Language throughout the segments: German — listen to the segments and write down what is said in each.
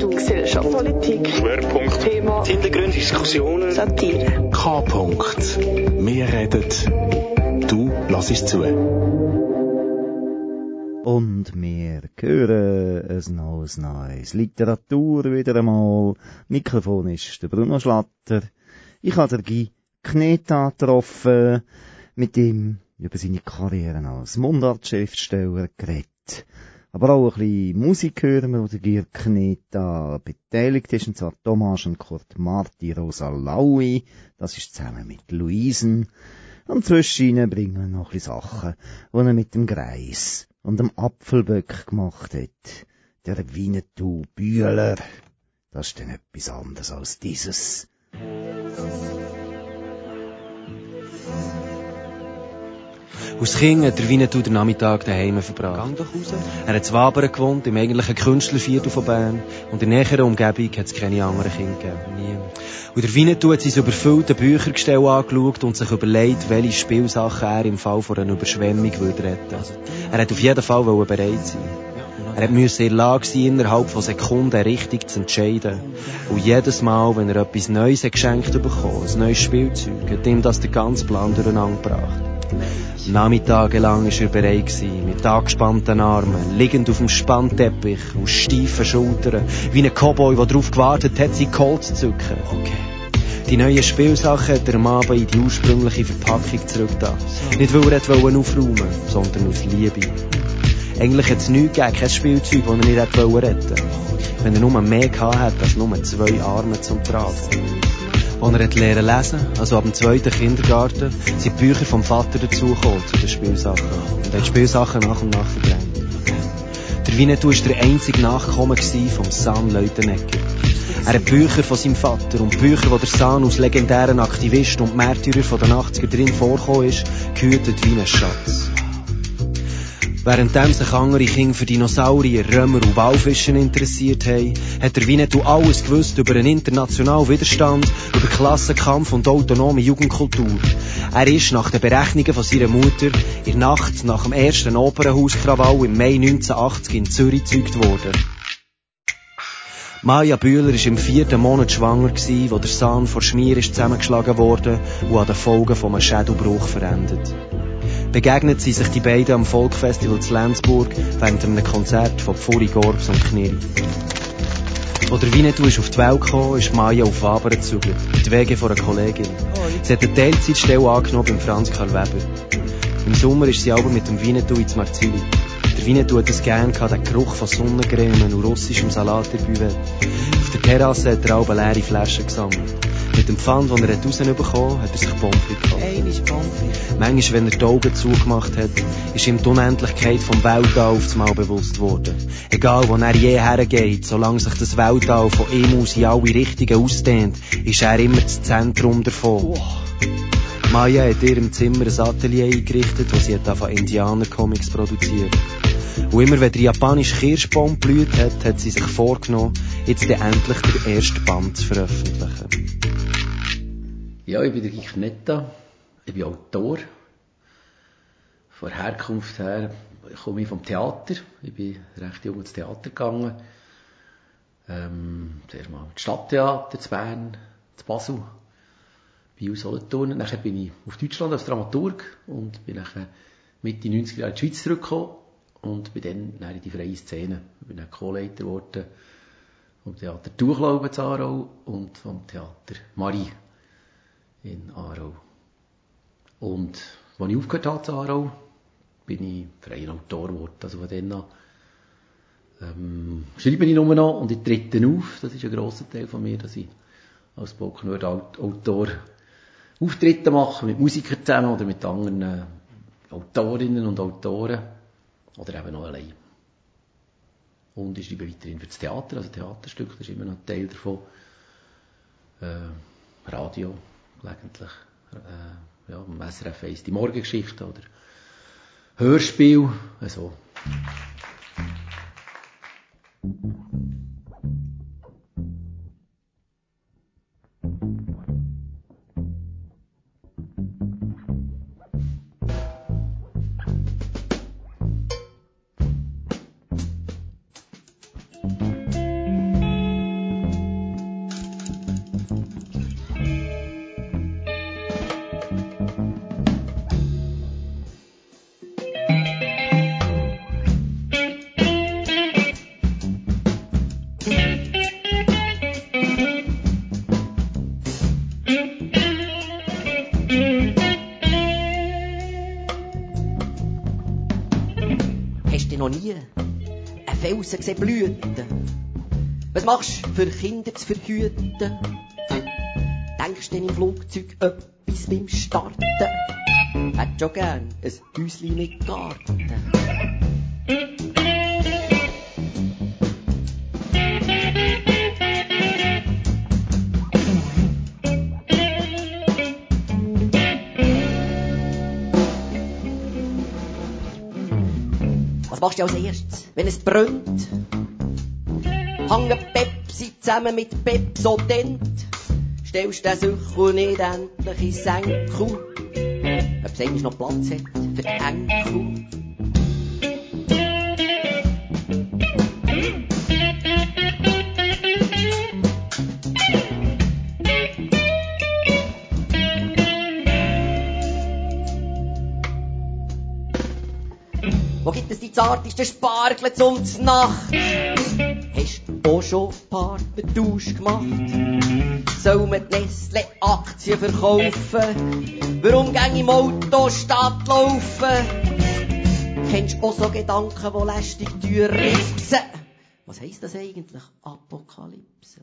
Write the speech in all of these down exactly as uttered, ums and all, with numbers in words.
Kultur, Gesellschaft, Politik, Schwerpunkt, Thema, Hintergründe, Diskussionen, Satire. K-Punkt. Wir reden, du lass es zu. Und wir hören ein neues, neues Literatur wieder einmal. Mikrofon ist der Bruno Schlatter. Ich habe den Gnetha getroffen, mit dem über seine Karriere als Mundartschriftsteller geredet. Aber auch ein bisschen Musik hören wir, wo der Gierke beteiligt ist, und zwar Thomas und Kurt Marti, Rosa Laui, das ist zusammen mit Luisen. Und zwischen ihnen bringen wir noch ein bisschen Sachen, die er mit dem Greis und dem Apfelböck gemacht hat. Der Winnetou Bühler, das ist dann etwas anderes als dieses. Aus Kindern hat der Winnetou den Nachmittag daheim verbracht. Er hat in Wabern gewohnt, im eigentlichen Künstlerviertel von Bern. Und in näherer Umgebung hat es keine anderen Kinder gegeben. Und der Winnetou hat sein überfülltes Büchergestell angeschaut und sich überlegt, welche Spielsachen er im Fall von einer Überschwemmung würde retten. Er hat auf jeden Fall bereit sein. Er musste in der Lage sein, innerhalb von Sekunden richtig zu entscheiden. Und jedes Mal, wenn er etwas Neues geschenkt bekam, ein neues Spielzeug, hat ihm das den ganzen Plan durcheinander gebracht. Nachmittagelang war er bereit, mit angespannten Armen, liegend auf dem Spannteppich, aus steifen Schultern, wie ein Cowboy, der darauf gewartet hat, sein Colt zu zücken. Okay. Die neuen Spielsachen hat er am Abend in die ursprüngliche Verpackung zurückgetan. Nicht, weil er aufräumen wollte, sondern aus Liebe. Eigentlich hat es nichts gegeben, kein Spielzeug, das er nicht retten wollte. Wenn er nur mehr hatte, als nur zwei Arme zum Tragen. Als er lernen lesen, also ab dem zweiten Kindergarten, sind die Bücher vom Vater dazugekommen zu den Spielsachen. Und hat Spielsachen nach und nach verdrängt. Der Winnetou war der einzige Nachkomme vom San Leutenecker. Er hat Bücher von seinem Vater und Bücher, die der San als legendären Aktivist und Märtyrer von den achtziger drin vorgekommen ist, gehütet wie ein Schatz. Währenddem sich andere Kinder für Dinosaurier, Römer und Walfischen interessiert haben, hat der Winnetou alles gewusst über einen internationalen Widerstand, über Klassenkampf und autonome Jugendkultur. Er ist nach den Berechnungen von seiner Mutter in der Nacht nach dem ersten Opernhauskrawall im Mai neunzehnhundertachtzig in Zürich gezeugt worden. Maya Bühler war im vierten Monat schwanger, wo der Sahn vor Schmier ist zusammengeschlagen wurde und an den Folgen von einem Schädelbruch verendet. Begegnet sie sich die beiden am Volkfestival in Landsburg während einem Konzert von Pfuri, Gorbs und Kniri. Als der Winnetou auf die Welt kam, ist Maya auf Wabern gezügelt, in die Wege von einer Kollegin. Sie hat eine Teilzeitstelle angenommen beim Franz Karl Weber. Im Sommer ist sie aber mit dem Winnetou in Marzili. Der Winnetou hat es gern gehabt, den Geruch von Sonnencreme und russischem Salat in der Bühne. Auf der Terrasse hat er alle leere Flaschen gesammelt. Mit dem Pfand, den er rausbekommen hat, hat er sich Pommes frites gekauft. Manchmal, wenn er die Augen zugemacht hat, ist ihm die Unendlichkeit vom Weltall auf einmal bewusst worden. Egal, wo er je hergeht, solange sich das Weltall von ihm aus in alle Richtungen ausdehnt, ist er immer das Zentrum davon. Maya hat in ihrem Zimmer ein Atelier eingerichtet, das sie von Indianer-Comics produziert. Und immer wenn der japanische Kirschbaum blüht hat, hat sie sich vorgenommen, jetzt endlich den ersten Band zu veröffentlichen. Ja, ich bin der Gnetha, ich bin Autor. Von Herkunft her komme ich vom Theater. Ich bin recht jung ins Theater gegangen. Ähm, zuerst mal ins Stadttheater, in Bern, in Basel, bei uns Solothurn. Nachher bin ich auf Deutschland als Dramaturg und bin nachher Mitte neunziger Jahre in die Schweiz zurückgekommen und bin dann, dann in die freie Szene. Ich bin dann Co-Leiter geworden vom Theater Tuchlaube in Aarau und vom Theater Marie in Aarau. Und als ich aufgehört habe zu Aarau, bin ich freier Autor geworden. Also von dann an ähm, schreibe ich nur noch und ich trete auf. Das ist ein grosser Teil von mir, dass ich als Spoken-Word-Autor Auftritte mache, mit Musikern zusammen oder mit anderen Autorinnen und Autoren oder eben auch allein. Und ich schreibe weiterhin für das Theater, also Theaterstück, das ist immer noch ein Teil davon. Äh, Radio gelegentlich, äh, ja, im S R F eins die Morgengeschichte oder Hörspiel, also. noch nie. Ein Felsen sieht Blüten. Was machst du, für Kinder zu verhüten? Denkst du denn im Flugzeug etwas beim Starten? Hättest schon gern ein Häuschen mit Garten. Was machst du als erstes, wenn es brennt? Hangen Pepsi zusammen mit Pepsodent. Stellst den Süchel nicht endlich ins Senkel. Ob es eigentlich noch Platz hat für Enkel. Wo gibt es die zartesten Spargel zum Znacht? Hast du auch schon Partnertausch gemacht? Soll man die Nestle-Aktien verkaufen? Warum gang im Auto statt laufen? Kennst du auch so Gedanken, die lästig ripsen? Was heisst das eigentlich, Apokalypse?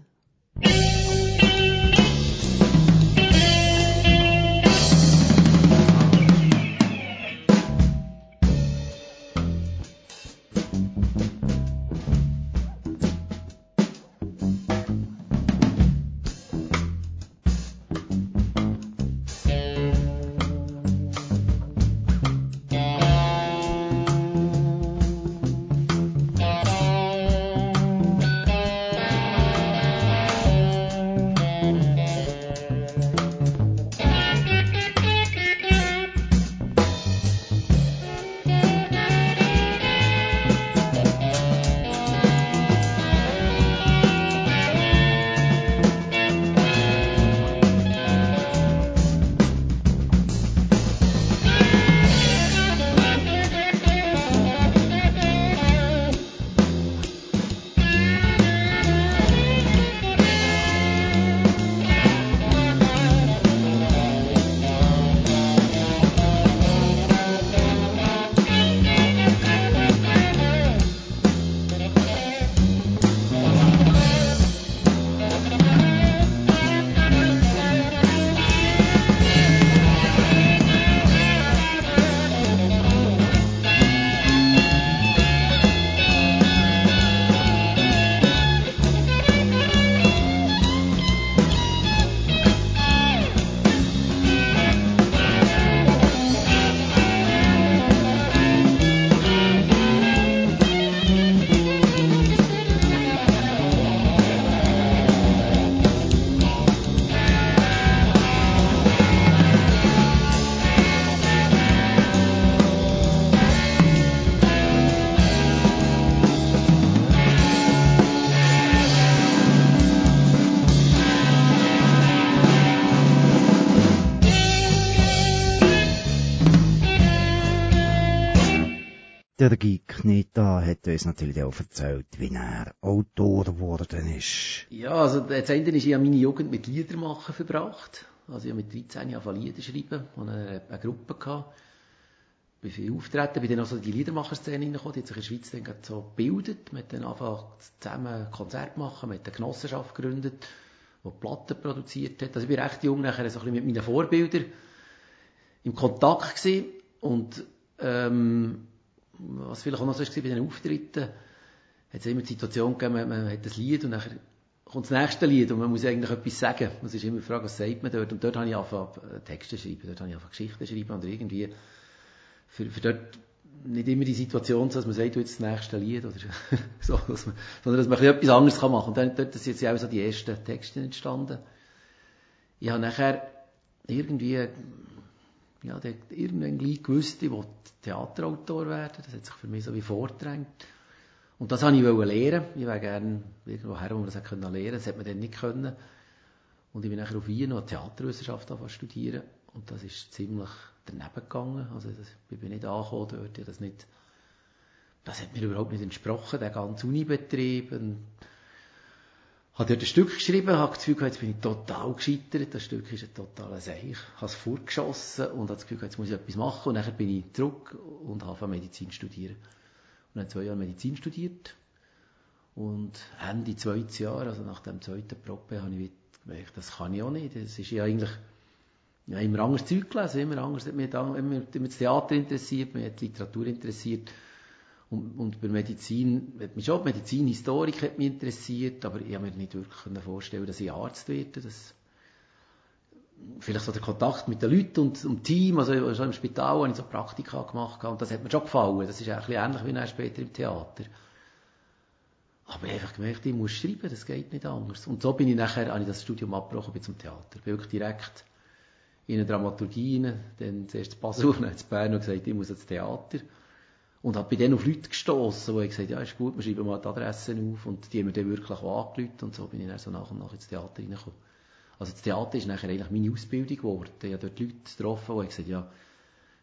Der Gnetha hat uns natürlich auch erzählt, wie er Autor geworden ist. Ja, also das Ende ist, ich habe meine Jugend mit Liedermachen verbracht. Also ich habe mit dreizehn Jahren Lieder schreiben und eine, eine Gruppe gehabt. Bei viel Auftritten, bin dann auch so in die Liedermacherszene reingekommen. Die hat sich in der Schweiz dann so gebildet. Wir haben dann angefangen zusammen Konzerte machen, wir haben eine Genossenschaft gegründet, die Platten produziert hat. Also ich war recht jung, nachher so ein bisschen mit meinen Vorbildern im Kontakt gewesen. Und ähm, was vielleicht auch noch so war, bei den Auftritten, hat es immer die Situation gegeben, man, man hat das Lied und dann kommt das nächste Lied und man muss eigentlich etwas sagen. Es ist immer die Frage, was sagt man dort? Und dort habe ich angefangen Texte schreiben, dort habe ich angefangen Geschichten schreiben und irgendwie für, für dort nicht immer die Situation, dass man sagt, du jetzt das nächste Lied oder so, dass man, sondern dass man etwas anderes machen kann. Und dann, dort sind jetzt auch so die ersten Texte entstanden. Ich habe nachher irgendwie... Ja, der hat irgendwann gleich gewusst, ich wollte Theaterautor werden. Das hat sich für mich so wie vordrängt. Und das wollte ich lehren. Ich wäre gerne irgendwo her, wo man das hätte lernen können. Das hätte man dann nicht können. Und ich bin nachher auf Wien noch Theaterwissenschaft studieren. Und das ist ziemlich daneben gegangen. Also das, ich bin nicht angekommen dort. Das, nicht, das hat mir überhaupt nicht entsprochen, der ganze Unibetrieb. Und ich habe dort ein Stück geschrieben, habe das Gefühl, jetzt bin ich total gescheitert. Das Stück ist ein totaler Seich. Ich habe es vorgeschossen und habe das Gefühl, jetzt muss ich etwas machen. Und dann bin ich zurück und habe Medizin studieren. Und Wir haben zwei Jahre Medizin studiert und Ende zweites Jahr, also nach dem zweiten Probe, habe ich gemerkt, das kann ich auch nicht. Das ist ja eigentlich ja, immer anderes Zeug gelesen, immer anderes, mich hat das Theater interessiert, mich hat die Literatur interessiert. Und, und bei Medizin, hat mich schon, Medizinhistorik hat mich interessiert, aber ich habe mir nicht wirklich vorstellen, dass ich Arzt werde. Das, vielleicht so der Kontakt mit den Leuten und dem Team, also schon im Spital habe ich so Praktika gemacht und das hat mir schon gefallen. Das ist ein bisschen ähnlich wie dann später im Theater. Aber ich habe einfach gemerkt, ich muss schreiben, das geht nicht anders. Und so bin ich nachher, habe ich das Studium abgebrochen, bin zum Theater. Ich bin wirklich direkt in eine Dramaturgie rein, dann zuerst zu Basel, dann zu Bern und gesagt, ich muss ins Theater. Und habe bei denen auf Leute gestossen, wo ich gesagt habe, ja, ist gut, wir schreiben mal die Adressen auf. Und die haben mir dann wirklich auch angerufen. Und so bin ich dann so nach und nach ins Theater reingekommen. Also das Theater ist nachher eigentlich meine Ausbildung geworden. Ich habe dort Leute getroffen, die haben gesagt, ja,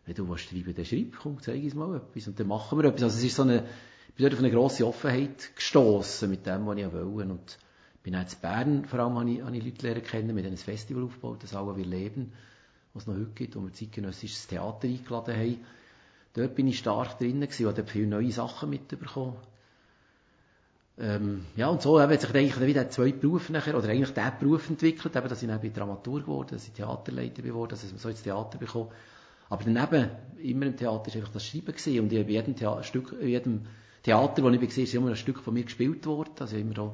wenn du was schreiben, dann schreib, komm, zeig uns mal etwas. Und dann machen wir etwas. Also es ist so eine, ich bin dort auf eine grosse Offenheit gestossen mit dem, was ich wollte. Und bin dann in Bern, vor allem habe ich, habe ich Leute lernen kennen, mit einem Festival aufgebaut, das «Alle wir leben», was es noch heute gibt, wo wir zeitgenössisches Theater eingeladen haben. Dort bin ich stark drin gewesen, habe dort viele neue Sachen mitbekommen. Ähm, ja, und so hat sich eigentlich wieder der zweite Beruf nachher, oder eigentlich der Beruf entwickelt, eben, dass ich dann Dramaturg geworden, dass ich Theaterleiter geworden, dass ich so ins Theater bekomme. Aber daneben, immer im Theater, war einfach das Schreiben gewesen. Und ich bei jedem Thea- Stück, bei jedem Theater, wo ich war, ist immer ein Stück von mir gespielt worden. Also ich immer da,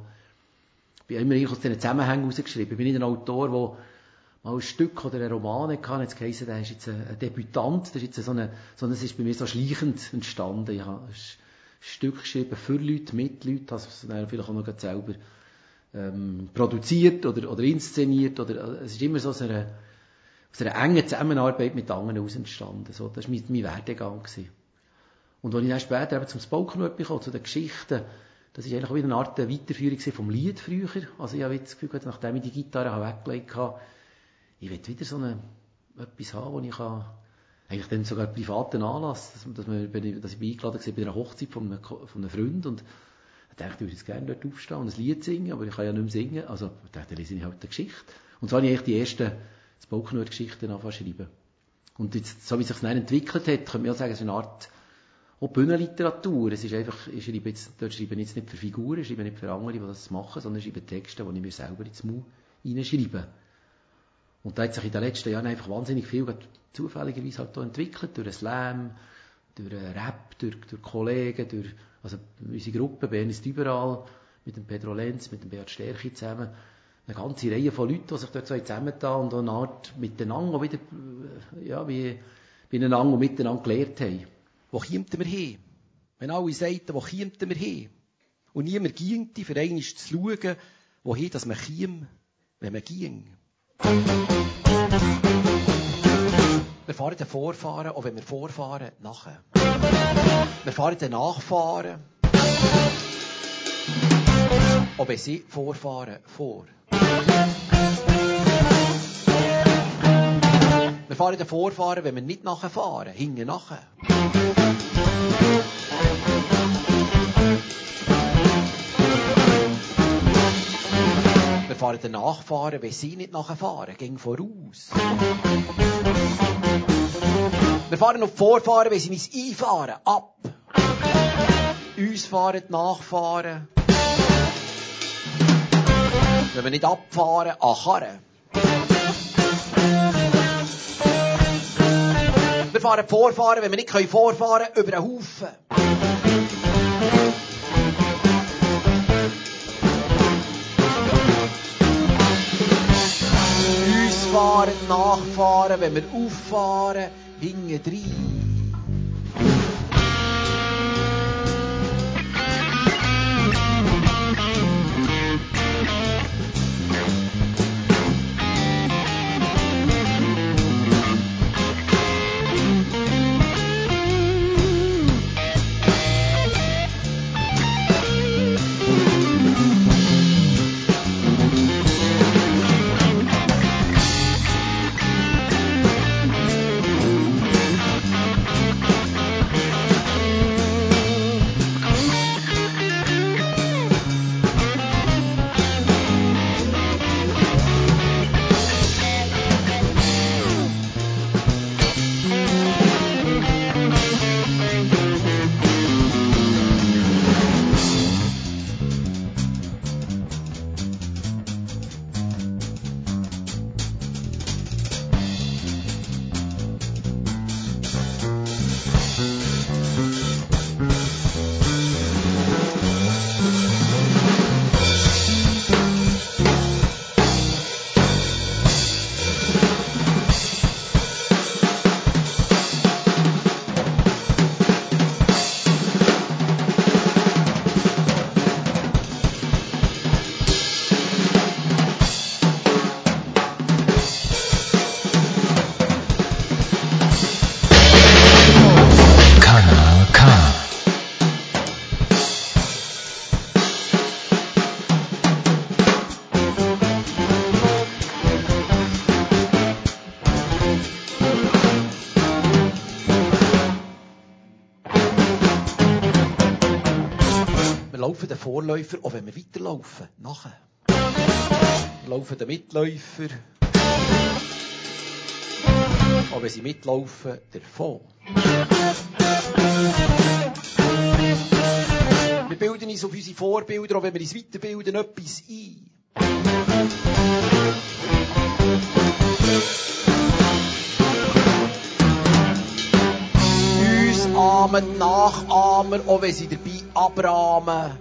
bin immer eigentlich aus diesen Zusammenhängen rausgeschrieben. Ich bin nicht ein Autor, der mal ein Stück oder eine Romane hatte, jetzt geheißen, der ist jetzt ein Debütant, das ist jetzt so eine, sondern es ist bei mir so schleichend entstanden. Ich habe, Stück geschrieben für Leute, mit Leuten, das dann vielleicht auch noch selber ähm, produziert oder, oder inszeniert. Oder, es ist immer so aus einer, aus einer engen Zusammenarbeit mit anderen aus entstanden. So, das war mein, mein Werdegang gewesen. Und als ich dann später eben zum Spoken-Word kam, zu den Geschichten, das war eigentlich wieder eine Art Weiterführung vom Lied früher. Also ich habe jetzt das Gefühl gehabt, nachdem ich die Gitarre weggelegt habe, ich will wieder so eine, etwas haben, wo ich kann, eigentlich dann sogar einen privaten Anlass, dass, dass, wir, dass ich eingeladen war bei einer Hochzeit von einem, von einem Freund und ich dachte, ich würde jetzt gerne dort aufstehen und ein Lied singen, aber ich kann ja nicht mehr singen, also ich dachte, dann lese ich halt eine Geschichte. Und so habe ich eigentlich die ersten Spoken Word Geschichten angefangen zu schreiben. Und jetzt, so wie es sich dann entwickelt hat, könnte man auch sagen, es ist eine Art auch Bühnenliteratur. Es ist einfach, ich schreibe jetzt, dort schreibe ich jetzt nicht für Figuren, ich schreibe nicht für andere, die das machen, sondern ich schreibe Texte, die ich mir selber ins Maul reinschreibe. Und da hat sich in den letzten Jahren einfach wahnsinnig viel zufälligerweise halt da entwickelt, durch den Slam, durch den Rap, durch, durch Kollegen, durch, also unsere Gruppe, Bern ist überall, mit dem Pedro Lenz, mit dem Beat Stärki zusammen, eine ganze Reihe von Leuten, die sich dort so zusammengetan und eine Art miteinander wieder, ja, wie, miteinander und miteinander gelernt haben. Wo kämten wir hin? Wenn alle sagten, wo kämten wir hin? Und niemand ging, für einmal zu schauen, wohin, dass man käme, wenn man ging. Wir fahren den Vorfahren, auch wenn wir vorfahren, nachher. Wir fahren den Nachfahren, auch wenn sie vorfahren, vor. Wir fahren den Vorfahren, wenn wir nicht nachher fahren, hinten nachher. Wir fahren den Nachfahren, wenn sie nicht nachher fahren, gehen voraus. Wir fahren auf die Vorfahren, wenn sie uns einfahren, ab. Uns fahren die Nachfahren. Wenn wir nicht abfahren, an Karren. Wir fahren die Vorfahren, wenn wir nicht vorfahren können, über den Haufen. Fahren, nachfahren, wenn wir auffahren, hinten rein. laufen den Vorläufer, auch wenn wir weiterlaufen, nachher. Wir laufen den Mitläufer, auch wenn sie mitlaufen, davon. Wir bilden uns auf unsere Vorbilder, auch wenn wir uns weiterbilden, etwas ein. Uns ahmen, nachahmen, auch wenn sie dabei abrahmen,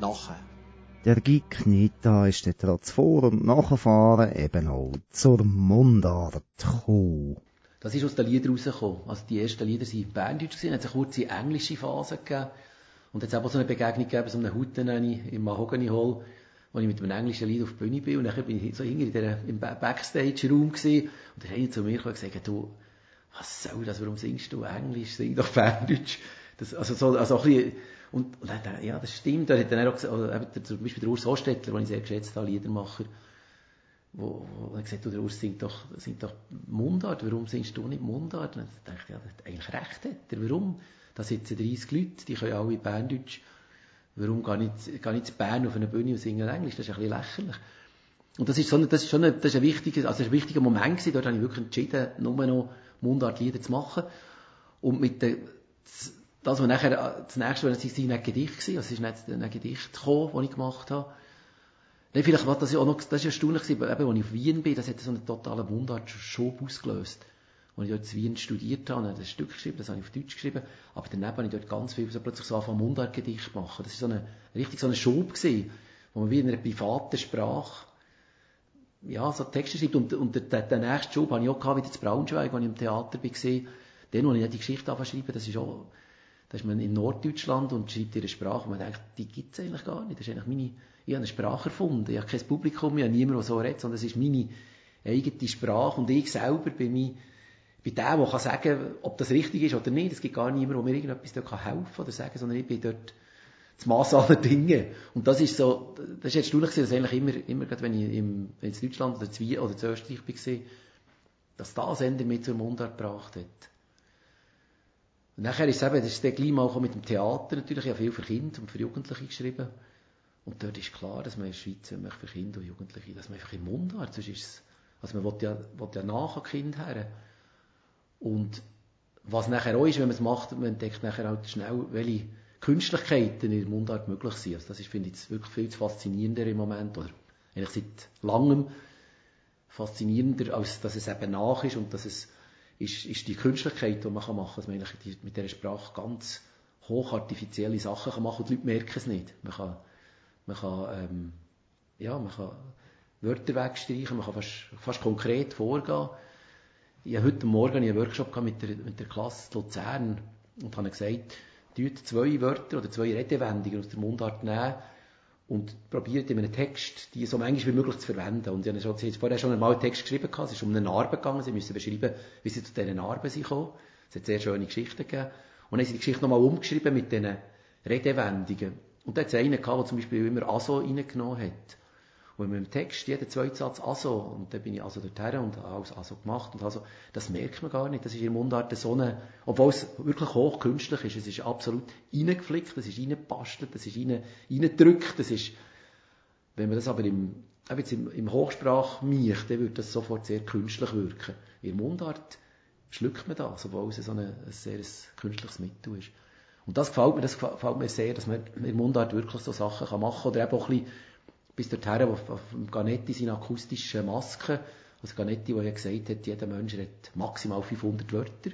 nachher. Der Gig Gnetha ist dann trotz Vor- und Nachfahren eben auch zur Mundart gekommen. Das ist aus den Liedern rausgekommen. Also die ersten Lieder waren berndeutsch, es hat eine kurze englische Phase gegeben. Und es hat auch so eine Begegnung gegeben, so einen Hutten im Mahogany Hall, wo ich mit einem englischen Lied auf die Bühne bin. Und dann bin ich so hinten in der, im Backstage-Raum gewesen. Und dann haben sie zu mir gesagt, du, was soll das, warum singst du Englisch, sing doch berndeutsch. Das, also so, also ein bisschen, und, und dann, ja, das stimmt. Er hat dann auch gesagt, also, zum Beispiel der Urs Hostetler, den ich sehr geschätzt habe, Liedermacher, wo, wo er gesagt hat, der Urs singt doch, singt doch Mundart, warum singst du nicht Mundart? Und dann dachte ich, ja, das eigentlich recht hat er, warum? Da sitzen dreißig Leute, die können alle Berndeutsch. Warum gehe ich, gehe ich zu Bern auf eine Bühne und singe Englisch? Das ist ein bisschen lächerlich. Und das ist so eine, das ist schon eine, das ist ein wichtiges, also das ist ein wichtiger Moment gewesen. Dort habe ich wirklich entschieden, nur noch Mundartlieder zu machen. Und mit der, das, was nachher, das nächste, das war ein Gedicht gewesen. Also es ist nicht ein Gedicht gekommen, das ich gemacht habe. Nein, vielleicht war das ja auch noch, das war erstaunlich gewesen, eben, als ich auf Wien bin, das hat so einen totalen Mundartschub ausgelöst. Als ich dort in Wien studiert habe, habe ich ein Stück geschrieben, das habe ich auf Deutsch geschrieben, aber daneben habe ich dort ganz viel, so plötzlich so angefangen, Mundartgedicht zu machen. Das war so eine, richtig so ein Schub gewesen, wo man wie in einer privaten Sprache, ja, so Texte schreibt. Und, und den, den nächsten Schub habe ich auch gehabt, wieder zu Braunschweig, als ich im Theater war. Dann, als ich die Geschichte anfangen schreiben, das ist auch, da ist man in Norddeutschland und schreibt ihre Sprache, und man denkt, die gibt es eigentlich gar nicht. Das ist eigentlich meine, ich habe eine Sprache erfunden, ich habe kein Publikum, ich habe niemanden, der so redet, sondern es ist meine eigene Sprache und ich selber bin mein, bei dem, der kann sagen, ob das richtig ist oder nicht. Es gibt gar niemanden, der mir irgendetwas da helfen kann oder sagen kann, sondern ich bin dort das Mass aller Dinge. Und das ist so, das ist jetzt erstaunlich, dass eigentlich immer, immer gerade wenn ich im, wenn ich in Deutschland oder in Wien oder in Österreich war, dass das Ende mich zur Mundart gebracht hat. Und nachher ist es eben, das ist dann gleich mal auch mit dem Theater natürlich, ich habe viel für Kinder und für Jugendliche geschrieben. Und dort ist klar, dass man in der Schweiz, wenn man für Kinder und Jugendliche, dass man einfach in Mundart, sonst ist es, also man will ja, will ja nach an Kind her. Und was nachher auch ist, wenn man es macht, man entdeckt nachher halt schnell, welche Künstlichkeiten in der Mundart möglich sind. Also das ist, finde ich, wirklich viel faszinierender im Moment, oder eigentlich seit langem faszinierender, als dass es eben nach ist und dass es ist, ist die Künstlichkeit, die man machen kann, dass man eigentlich mit dieser Sprache ganz hochartifizielle Sachen kann machen und die Leute merken es nicht. Man kann, man kann, ähm, ja, man kann Wörter wegstreichen, man kann fast, fast konkret vorgehen. Ich habe heute Morgen einen Workshop mit der, mit der Klasse Luzern und habe gesagt, tut zwei Wörter oder zwei Redewendungen aus der Mundart nehmen und probiert in einem Text, die so manchmal wie möglich zu verwenden. Und sie haben schon, sie haben vorher schon einmal einen Text geschrieben, es ist um eine Narbe gegangen, sie müssen beschreiben, wie sie zu diesen Narben sind gekommen. Es hat sehr schöne Geschichten gegeben. Und dann haben sie die Geschichte nochmal umgeschrieben mit diesen Redewendungen. Und da hat es einen gehabt, der zum Beispiel immer «aso» reingenommen hat. Und mit dem Text, jeder zweite Satz «aso», und dann bin ich «aso» dorthin und habe alles «aso» gemacht und «aso», das merkt man gar nicht, das ist in der Mundart so eine, obwohl es wirklich hochkünstlich ist, es ist absolut reingeflickt, es ist reingepastet, es ist rein, reingedrückt, es ist, wenn man das aber im, jetzt im, im Hochsprach macht, dann würde das sofort sehr künstlich wirken. In der Mundart schluckt man das, obwohl es so ein, ein sehr künstliches Mittel ist. Und das gefällt mir, das gefällt mir sehr, dass man in der Mundart wirklich so Sachen kann machen kann, oder eben auch ein bisschen bis dorthin, wo Canetti seine akustische Maske, also Canetti, der ja gesagt hat, jeder Mensch hat maximal fünfhundert Wörter.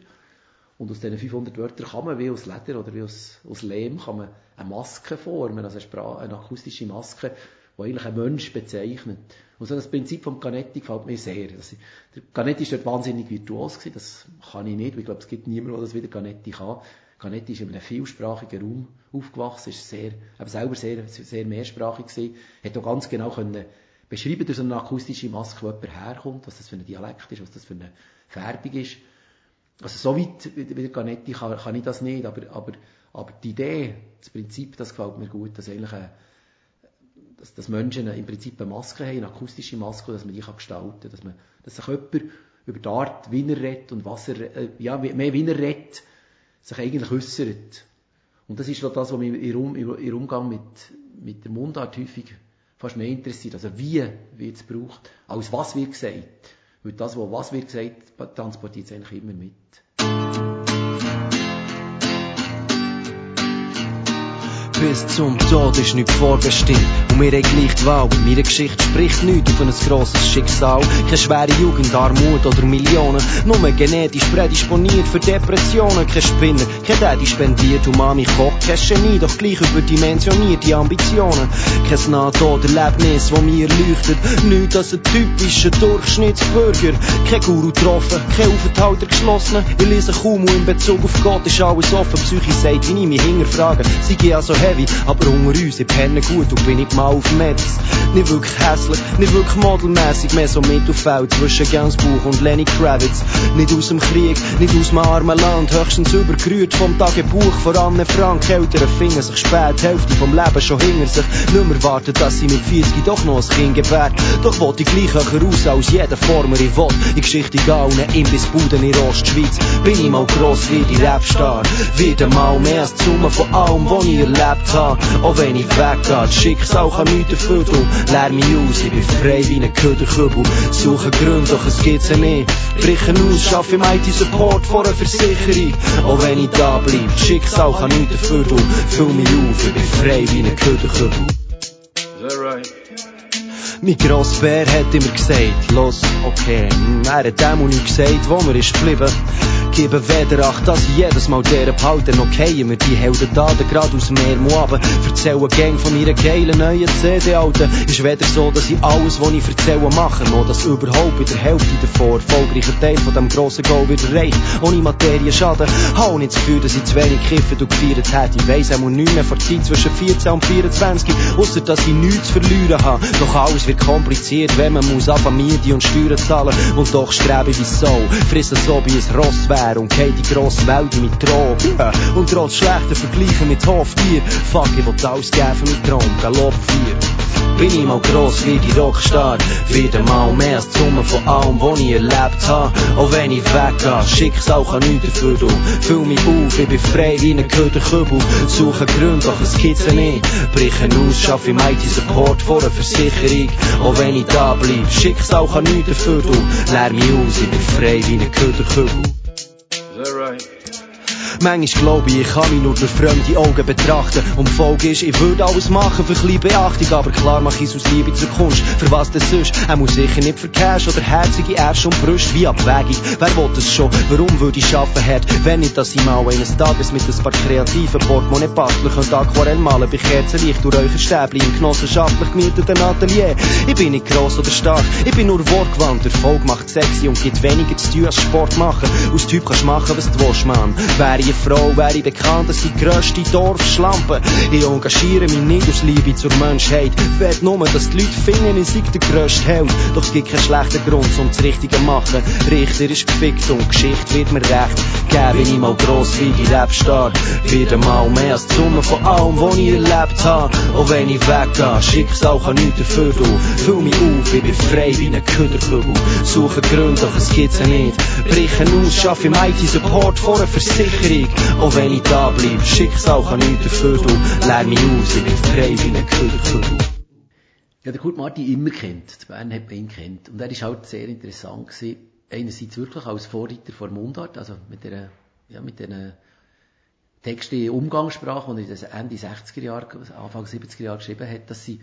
Und aus diesen fünfhundert Wörtern kann man, wie aus Leder oder wie aus, aus Lehm, kann man eine Maske formen, also eine, Sprache, eine akustische Maske, die eigentlich einen Mensch bezeichnet. Und so das Prinzip von Canetti gefällt mir sehr. Also, der Canetti war dort wahnsinnig virtuos gewesen, das kann ich nicht, weil ich glaube, es gibt niemanden, der das wieder Canetti kann. Canetti ist in einem vielsprachigen Raum aufgewachsen, ist sehr, aber selber sehr, sehr mehrsprachig gewesen, hat auch ganz genau können beschreiben durch so eine akustische Maske, wo jemand herkommt, was das für ein Dialekt ist, was das für eine Färbung ist. Also so weit wie der Canetti kann, kann ich das nicht, aber, aber, aber die Idee, das Prinzip, das gefällt mir gut, dass eigentlich eine, dass, dass Menschen im Prinzip eine Maske haben, eine akustische Maske, dass man die kann gestalten kann, dass man, dass sich jemand über die Art, wie er redet und was er, ja, mehr wie er redet, sich eigentlich äussert. Und das ist das, was mich im Umgang mit, mit der Mundart häufig fast mehr interessiert. Also wie wird es gebraucht, als was wird gesagt. Weil das, was, was wird gesagt, transportiert es eigentlich immer mit. Bis zum Tod ist nichts vorbestimmt. Und wir haben gleich die Wahl. Meine Geschichte spricht nichts auf ein grosses Schicksal. Keine schwere Jugend, Armut oder Millionen. Nur genetisch prädisponiert für Depressionen. Kein Spinner, kein Daddy spendiert. Und Mami kocht kein Genie, doch gleich überdimensionierte Ambitionen. Kein Nahtoderlebnis, das mir leuchtet. Nichts als ein typischer Durchschnittsbürger. Kein Guru getroffen, kein Aufenthalt geschlossen. Ich lese kaum und in Bezug auf Gott ist alles offen. Psyche sagt, wie ich mich hinterfrage. Sie gehen also her. Aber unter uns, ich penne gut und bin nicht mal auf Metz. Nicht wirklich hässlich, nicht wirklich modelmässig, mehr so Mittelfeld zwischen Gainsbourg und Lenny Kravitz. Nicht aus dem Krieg, nicht aus dem armen Land, höchstens übergerührt vom Tagebuch von Anne Frank. Eltern finden sich spät, die Hälfte vom Leben schon hinter sich. Nicht mehr warten, dass sie mit vierzig doch noch ein Kind gebärt. Doch will ich gleich höher raus als jeder Former, ich will. In Geschichte egal, ne Imbissbuden in Ostschweiz. Bin ich mal gross wie die Rapstar. Wieder mal mehr als die Summe von allem, was ich erlebt. Auch wenn ich weggehe, das Schicksal kann nichts erfüllt. Lehr mich aus, ich bin frei wie ein Köderkübel. Suche Gründe, doch es gibt's ja nicht. Brechen aus, schaffe im I T-Support vor einer Versicherung. Auch wenn ich da bleibe, das Schicksal kann nichts erfüllt. Füll mich auf, ich bin frei wie ein Köderkübel. Is that right? Mein Grossbär hat immer gesagt, los, okay, er hat dem und gesagt, wo mir ist geblieben. Gebe weder acht, dass ich jedes Mal deren behalte, noch kennen wir die Heldentaten gerade aus dem Meer Moaben. Erzähle Gang von ihrer geilen neuen C D, Alten. Ist weder so, dass ich alles, was ich erzähle, mache, noch dass überhaupt in der Hälfte davor erfolgreicher Teil von dem grossen Goal wieder reicht, ohne Materie schaden. Habe nicht das Gefühl, dass ich zu wenig kiffen und gefeiert hätte. Ich weiss einmal nicht mehr vor der Zeit zwischen vierzehn und vierundzwanzig, ausser dass ich nichts zu verlieren habe. Doch alles wird kompliziert, wenn man muss an Familie und Steuern zahlen. Und doch strebe ich wie so, frisse so wie ein Ross weg. Und geh die grosse Welt mit Traum. Yeah. Und trotz schlechter Vergleichen mit Hoftier. Fuck, ich will alles geben mit Traum, Galopp vier. Bin ich mal gross wie die Rockstar. Wieder mal mehr als die Summe von allem, was ich erlebt habe. Auch wenn ich weggehe, Schicksal kann nichts dafür tun. Füll mich auf, ich bin frei wie ein Köderkübel. Suche Gründe, doch es gibt's ja nicht. Brechen aus, schaffe ich meinen Support vor einer Versicherung. Auch wenn ich da bleibe, Schicksal kann nichts dafür tun. Lehr mich aus, ich bin frei wie ein Köderkübel. Is that right? Manchmal glaube ich, ich kann mich nur durch fremde Augen betrachten. Und die Folge ist, ich würde alles machen für kleine Beachtung. Aber klar mache ich es aus Liebe zur Kunst. Für was denn sonst? Er muss sicher nicht für Cash oder herzige Ärsche und Brüste. Wie Abwägung, wer will das schon? Warum würde ich arbeiten hart? Wenn nicht, dass ich mal eines Tages mit ein paar kreativen Portemonnaie basteln könnte. Aquarell malen bei Kerzenlicht durch Räucherstäbli im genossenschaftlich gemieteten Atelier. Ich bin nicht gross oder stark, ich bin nur wortgewandt. Erfolg macht sexy und gibt weniger zu tun als Sport machen. Aus Typ kannst du machen, was du willst, Mann. Wär Die Frau wäre ich bekannt als die grösste Dorfschlampe. Ich engagiere mich nicht aus Liebe zur Menschheit. Fährt nur, dass die Leute finden, ich sei der grösste Held. Doch es gibt keinen schlechten Grund, um das Richtige zu machen. Richter ist gefickt und Geschichte wird mir recht. Gäbe ich mal gross wie die Rapstar. Wieder mal mehr als die Summe von allem, was ich erlebt habe. Auch wenn ich weggehe, Schicksal kann nichts dafür tun. Füll mich auf, ich bin frei wie ein Köderkübel. Suche Gründe, doch es gibt's ja nicht. Brechen aus, schaffe ich I T-Support vor einer Versicherung. Auch wenn ich da bleibe, Schicksal kann nichts dafür tun. Lehr mich aus, ich bin frei wie ein Köderkübel. Ja, der Kurt Marti immer kennt. In Bern hat man ihn kennt. Und er war halt sehr interessant gewesen. Einerseits wirklich als Vorreiter vor Mundart, also mit diesen ja, Texten in Umgangssprache, die er Ende sechziger Jahre, Anfang siebziger Jahre geschrieben hat, dass sie,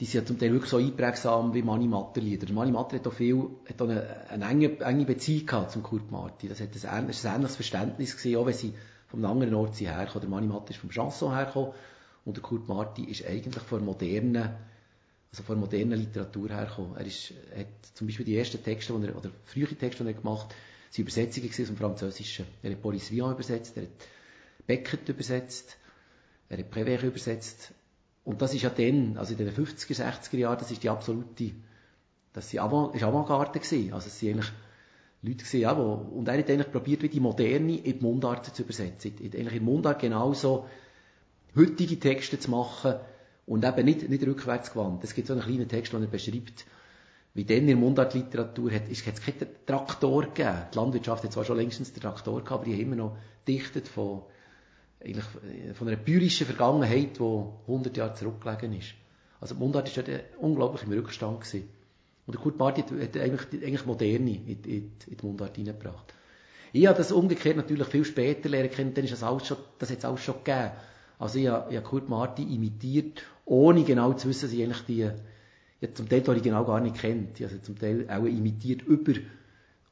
die sind ja zum Teil wirklich so einprägsam wie Mani Matter Lieder. Mani Matter hat auch viel, hat auch eine, eine enge, enge Beziehung gehabt zum Kurt Marti. Das hat ein, ein ähnliches Verständnis gewesen, auch wenn sie vom anderen Ort sind hergekommen. Der Mani Matter ist vom Chanson hergekommen und der Kurt Marti ist eigentlich von moderner, also von moderner Literatur hergekommen. Er ist, hat zum Beispiel die ersten Texte, die er, oder frühe Texte, die er gemacht hat, sind Übersetzungen aus dem Französischen. Er hat Boris Vian übersetzt, er hat Beckett übersetzt, er hat Prévert übersetzt. Und das ist ja dann, also in den fünfziger, sechziger Jahren, das ist die absolute, das war Avantgarde gewesen. Also es waren eigentlich Leute gewesen, ja, wo, und er hat eigentlich probiert, wie die Moderne in die Mundart zu übersetzen. Er hat eigentlich in Mundart genauso heutige Texte zu machen und eben nicht, nicht rückwärts gewandt. Es gibt so einen kleinen Text, den er beschreibt, wie dann in der Mundartliteratur hat es keinen Traktor gegeben. Die Landwirtschaft hat zwar schon längstens den Traktor gehabt, aber die haben immer noch dichtet von eigentlich von einer bäuerischen Vergangenheit, die hundert Jahre zurückgelegen ist. Also die Mundart war dort unglaublich im Rückstand gewesen. Und der Kurt Marti hat eigentlich, eigentlich Moderne in, in, in die Mundart hineingebracht. Ich habe das umgekehrt natürlich viel später lernen können, dann ist das alles schon, das hat es auch schon gegeben. Also ich habe, ich habe Kurt Marti imitiert, ohne genau zu wissen, dass ich eigentlich die, ja, zum Teil die Original gar nicht kennt. Ich habe sie zum Teil auch imitiert über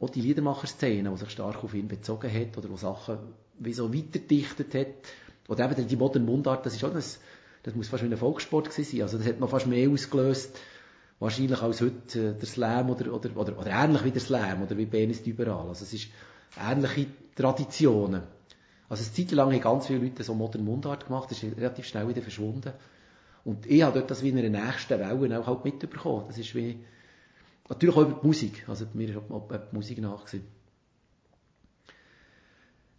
auch die Liedermacher-Szene, die sich stark auf ihn bezogen hat, oder die Sachen wie so weiterdichtet hat. Oder eben die moderne Mundart, das ist auch das, das muss fast wie ein Volkssport gewesen sein. Also das hat noch fast mehr ausgelöst, wahrscheinlich als heute der Slam oder, oder, oder, oder ähnlich wie der Slam oder wie Bernis überall. Also es ist ähnliche Traditionen. Also eine Zeit lang haben ganz viele Leute so moderne Mundart gemacht, das ist relativ schnell wieder verschwunden. Und ich habe dort das wie in einer nächsten Welle auch halt mitbekommen. Das ist wie, natürlich auch über die Musik, also mir ist auch die Musik nach gewesen.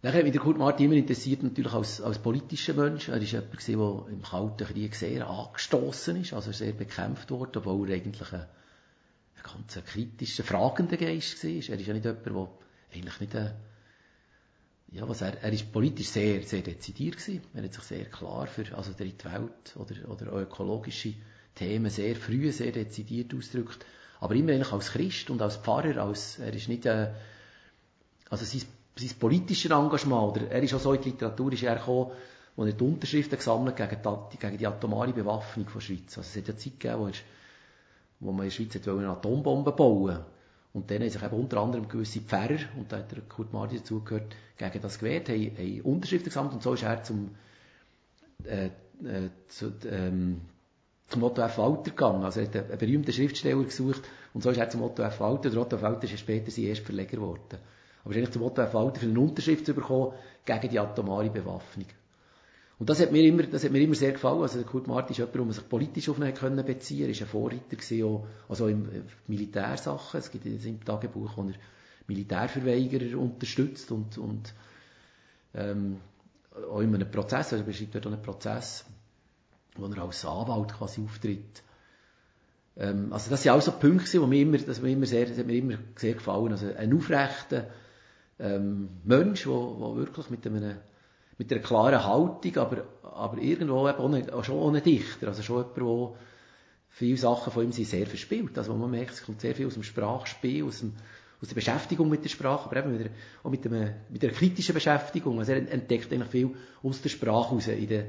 Dann hat mich der Kurt Marti immer interessiert, natürlich als, als politischer Mensch. Er war jemand, der im Kalten Krieg sehr angestossen ist, also sehr bekämpft wurde, obwohl er eigentlich ein, ein ganz kritischer, fragender Geist war. Er ist ja nicht jemand, der eigentlich nicht ein, ja, was er, er ist politisch sehr, sehr dezidiert gewesen. Er hat sich sehr klar für, also die Welt oder, oder ökologische Themen sehr früh, sehr dezidiert ausgedrückt. Aber immer eigentlich als Christ und als Pfarrer, als, er ist nicht, äh, also sein sein politisches Engagement, oder er ist auch so in die Literatur, ist er gekommen, wo er die Unterschriften gesammelt gegen die, gegen die atomare Bewaffnung von der Schweiz. Also es hat ja Zeit gegeben, wo, er, wo man in der Schweiz hat eine Atombombe bauen. Und dann haben sich eben unter anderem gewisse Pfarrer, und da hat der Kurt Marti dazugehört, gegen das gewehrt, haben, haben Unterschriften gesammelt, und so ist er zum, äh, äh, zu, ähm, zum Otto F. Walter gegangen. Also er hat einen berühmten Schriftsteller gesucht, und so ist er zum Otto F. Walter. Der Otto F. Walter ist ja später sein erster Verleger geworden. Aber eigentlich zum Otto F. Walter für eine Unterschrift zu bekommen gegen die atomare Bewaffnung. Und das hat mir immer, das hat mir immer sehr gefallen. Also der Kurt Marti ist jemand, wo man sich politisch auf ihn können beziehen konnte. Er war ein Vorreiter gewesen, auch, also in Militärsachen. Es gibt im Tagebuch, wo er Militärverweigerer unterstützt und, und, ähm, auch in einem Prozess, also er beschreibt dort auch einen Prozess, wo er als Anwalt quasi auftritt. Ähm, also das sind auch so Punkte, die mir immer, das mir immer sehr, das hat mir immer sehr gefallen. Also ein aufrechter, Ähm, Mensch, der wirklich mit einem, mit einer klaren Haltung, aber, aber irgendwo eben ohne, schon ohne Dichter, also schon jemand, der viele Sachen von ihm sind sehr verspielt. Also man merkt, es kommt sehr viel aus dem Sprachspiel, aus, dem, aus der Beschäftigung mit der Sprache, aber eben mit der, auch mit, dem, mit der kritischen Beschäftigung. Also er entdeckt eigentlich viel aus der Sprache raus, in der,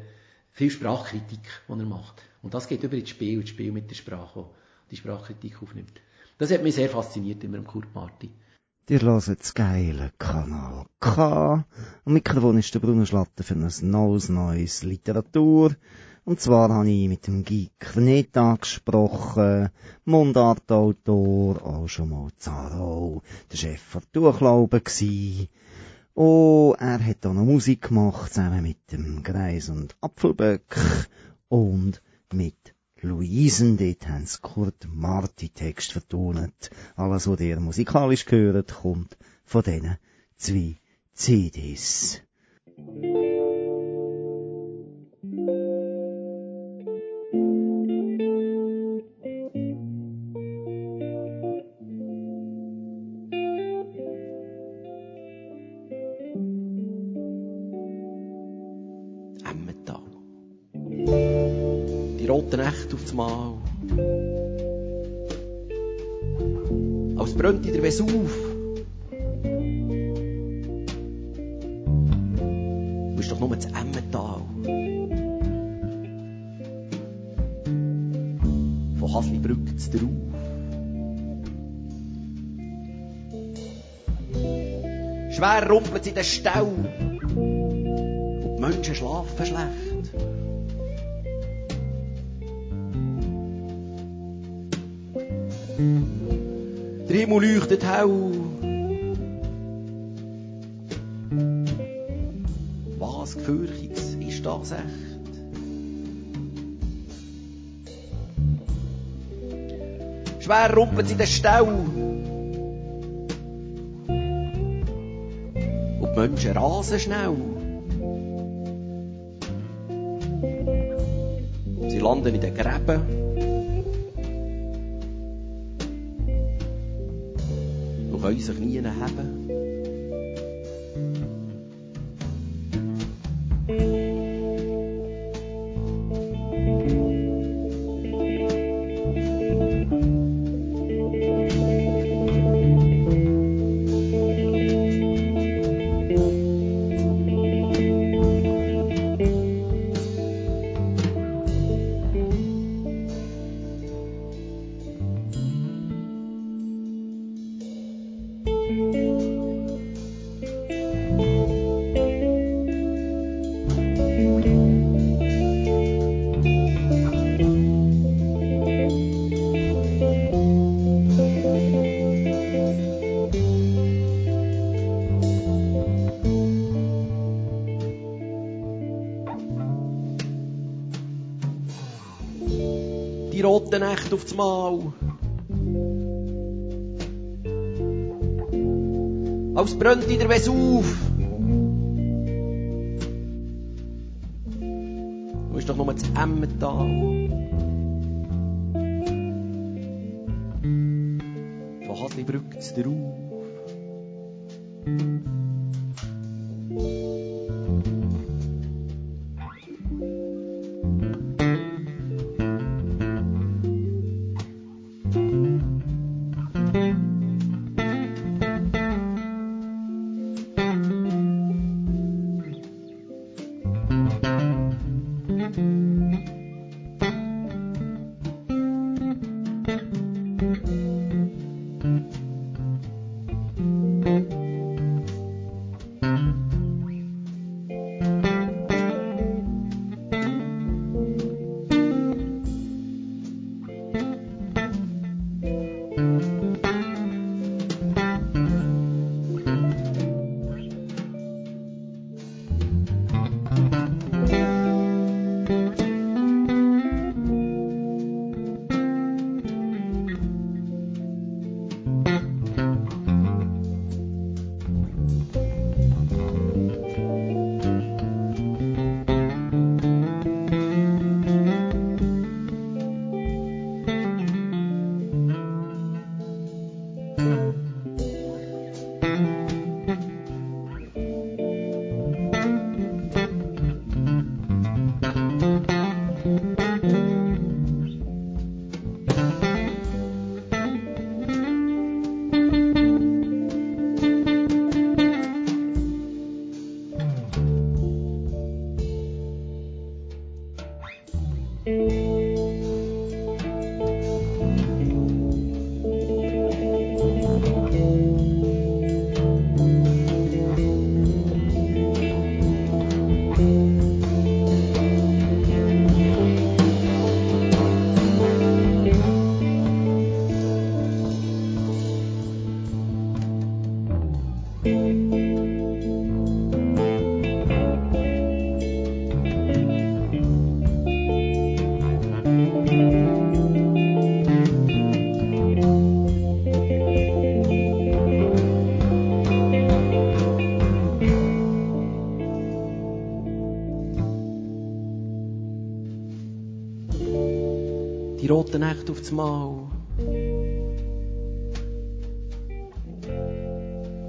viel Sprachkritik, die er macht. Und das geht über das Spiel, das Spiel mit der Sprache, wo die Sprachkritik aufnimmt. Das hat mich sehr fasziniert, immer am Kurt Marti. Ihr hört das geile Kanal K. Am Mikrofon ist der Bruno Schlatter für ein neues, neues Literatur. Und zwar habe ich mit dem Gnetha gesprochen, Mundartautor, auch schon mal in Aarau, der Chef von Tuchlauben gsi. Oh, er hat auch noch Musik gemacht, zusammen mit dem Greis und Apfelböck und mit Luisen, dort haben sie Kurt Marti Text vertont. Alles, was ihr musikalisch gehört, kommt von diesen zwei C Ds. Mal. Als brönte der Vesuv. Du bist doch nur das Emmental. Von Haslibrück zu Drauf. Schwer rumpelt in den Ställen. Und die Menschen schlafen schlecht. Der Himmel leuchtet hell. Was Gefürchiges ist das echt? Schwer rumpelt sie in den Ställen. Und die Menschen rasen schnell. Sie landen in den Gräben. Können sich nie haben. die roten Nächte aufs Mal. Als brennt in der Vesuv. Wo ist doch nur das Emmental. Von Haslibrück zu der Ruhe. Die rote Nacht auf das Mal.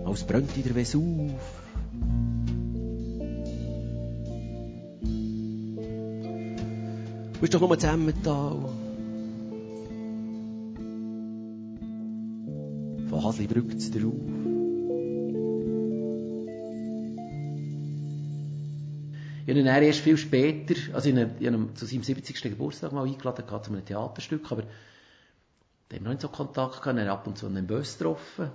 Als brennt in der Vesuv. Du bist doch nur das Emmental. Von Haslibrück zu der Ruhe. Ich habe ihn erst viel später, also ich habe ihn zu seinem siebzigsten Geburtstag mal eingeladen gehabt, zu einem Theaterstück, aber da haben wir noch nicht so Kontakt gehabt, dann ab und zu einen Böss getroffen.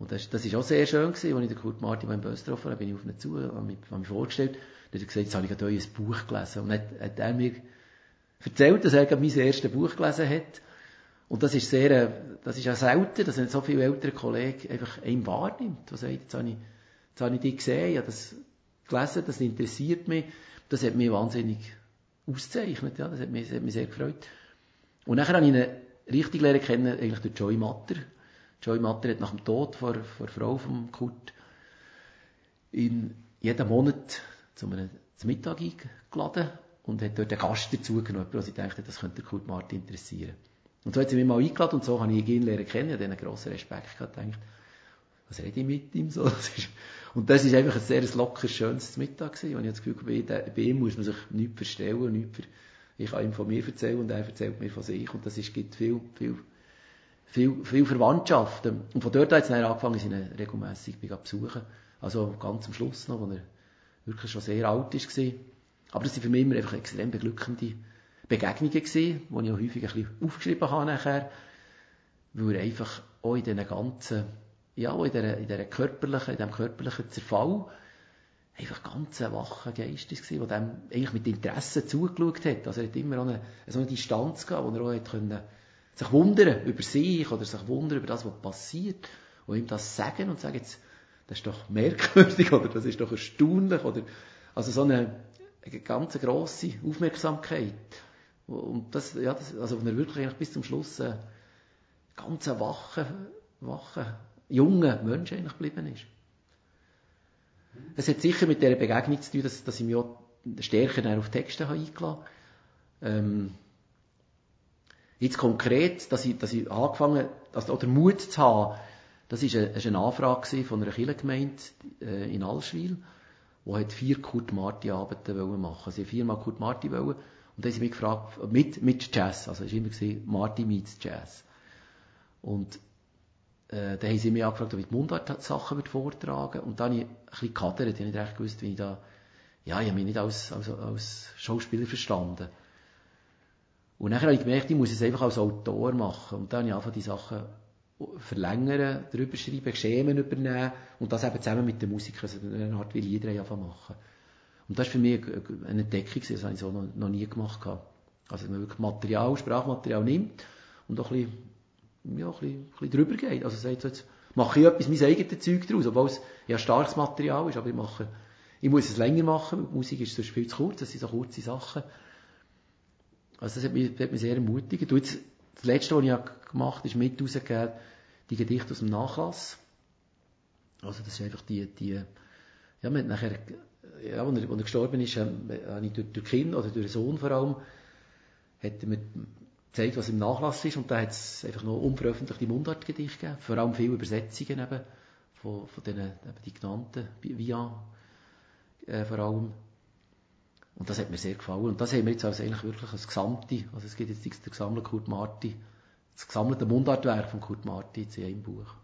Und das war auch sehr schön gewesen, als ich den Kurt Marti mal einen Böss getroffen habe, bin ich auf ihn zu, habe mich, habe mich vorgestellt, dann hat er gesagt, jetzt habe ich gerade euer Buch gelesen. Und dann hat, hat er mir erzählt, dass er gerade mein erstes Buch gelesen hat. Und das ist sehr, das ist auch selten, dass nicht so viele ältere Kollegen einfach einem wahrnimmt, die sagen, jetzt habe ich, jetzt habe ich dich gesehen, ja, das, gelesen, das interessiert mich, das hat mich wahnsinnig ausgezeichnet, ja, das hat mich, das hat mich sehr gefreut. Und nachher habe ich ihn richtig lernen kennen, eigentlich durch Joy Matter. Joy Matter hat nach dem Tod von der Frau von Kurt in jedem Monat zu einem zum Mittag eingeladen und hat dort einen Gast dazugenommen, weil sie dachte, das könnte Kurt Marti interessieren. Und so hat sie mich mal eingeladen und so habe ich ihn lernen kennen, ich habe einen grossen Respekt gehabt, gedacht, was rede ich mit ihm so? Das ist, und das war einfach ein sehr locker, schönes Mittag gewesen. Und ich habe das Gefühl, bei ihm muss man sich nichts verstellen, nichts ver- ich kann ihm von mir erzählen und er erzählt mir von sich. Und das ist, gibt viel, viel, viel, viel Verwandtschaft. Und von dort an hat es dann angefangen, dass ich ihn regelmässig zu besuchen. Also ganz am Schluss noch, als er wirklich schon sehr alt war. Aber das waren für mich immer einfach extrem beglückende Begegnungen gewesen, die ich auch häufig ein bisschen aufgeschrieben habe nachher. Weil er einfach auch in diesen ganzen ja, in dieser, in dieser körperlichen, in diesem körperlichen Zerfall einfach ganz ein wacher Geist war, der dem eigentlich mit Interesse zugeschaut hat. Also er hat immer eine, so eine Distanz gehabt, wo er auch können, sich wundern über sich oder sich wundern über das, was passiert. Und ihm das sagen und sagen, jetzt, das ist doch merkwürdig oder das ist doch erstaunlich. Oder, also so eine, eine ganz grosse Aufmerksamkeit. Und das, ja, das, also wenn er wirklich eigentlich bis zum Schluss ein ganz wacher, wacher, junger Mensch eigentlich geblieben ist. Es hat sicher mit dieser Begegnung zu tun, dass, dass ich mich auch stärker auf Texte habe eingelassen habe. Ähm, jetzt konkret, dass ich, dass ich angefangen habe, oder Mut zu haben, das war eine, eine Anfrage von einer Kirchengemeinde in Allschwil, die vier Kurt Marti-Abende machen wollte. Sie wollten viermal Kurt Marti. Wollen. Und dann haben sie mich gefragt, mit, mit Jazz, also es war immer Marti meets Jazz. Und äh, dann haben sie mich gefragt, ob ich die Mundart-Sachen vortragen würde. Und dann habe ich ein bisschen gehadert, ich nicht recht gewusst, wie ich da, ja, ich habe mich nicht als, als, als Schauspieler verstanden. Und dann habe ich gemerkt, ich muss es einfach als Autor machen. Und dann habe ich einfach die Sachen verlängern, drüber schreiben, Schemen übernehmen und das eben zusammen mit der Musik, also eine Art wie Lieder einfach machen. Und das war für mich eine Entdeckung, das habe ich so noch, noch nie gemacht. Also, wenn man wirklich Material, Sprachmaterial nimmt und auch ein bisschen, ja, ein bisschen, ein bisschen drüber geht. Also, sagt so, jetzt mache ich etwas, mein eigenes Zeug draus, obwohl es ja starkes Material ist, aber ich mache, ich muss es länger machen, die Musik ist sonst viel zu kurz, das sind so kurze Sachen. Also, das hat mich, hat mich sehr ermutigt. Und jetzt, das Letzte, was ich gemacht habe, ist mit rausgegeben, die Gedichte aus dem Nachlass. Also, das ist einfach die, die, ja, man hat nachher, ja, als er, als er gestorben ist, habe ich durch, durch Kind oder durch den Sohn vor allem, hat er mir gezeigt, was im Nachlass ist, und da hat es einfach noch unveröffentlichte Mundartgedichte gegeben, vor allem viele Übersetzungen eben, von, von den eben die genannten, Wien, äh, vor allem. Und das hat mir sehr gefallen. Und das haben wir jetzt also eigentlich wirklich als Gesamte, also es gibt jetzt den gesammelten Kurt Marti, das gesammelte Mundartwerk von Kurt Marti jetzt in einem Buch.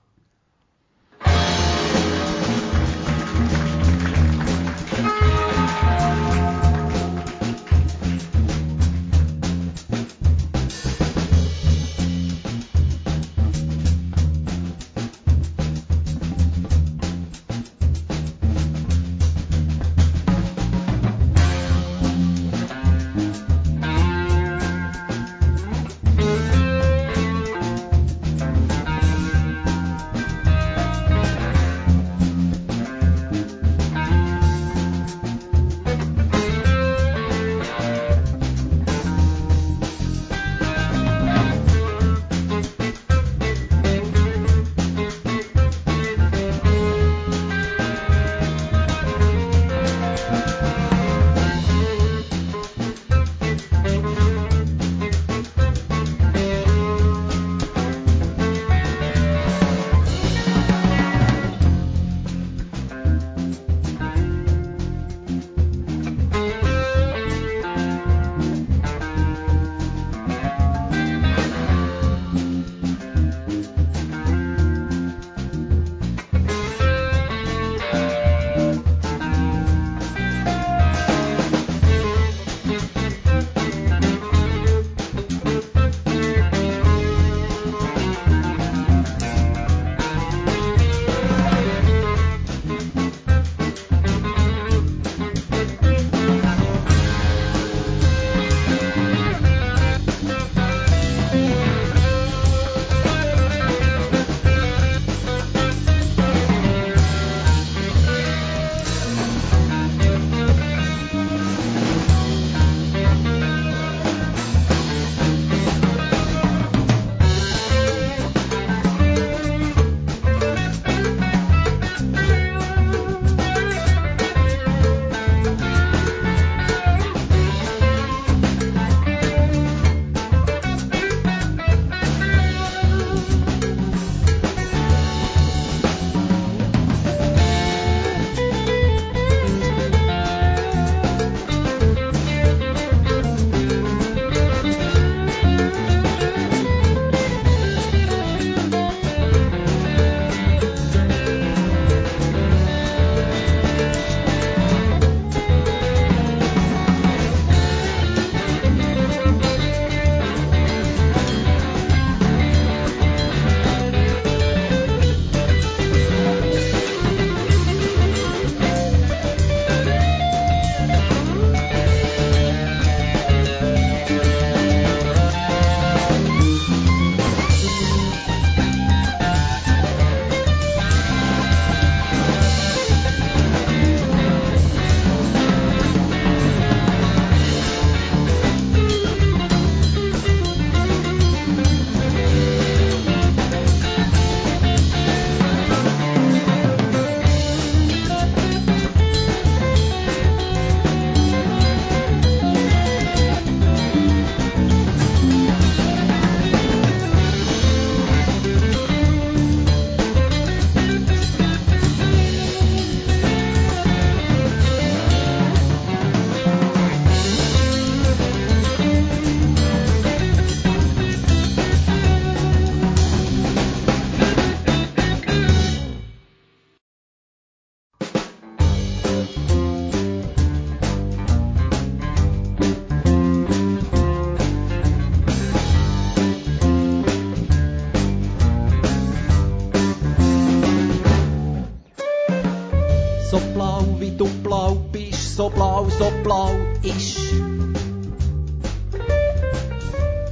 so blau, so blau ist.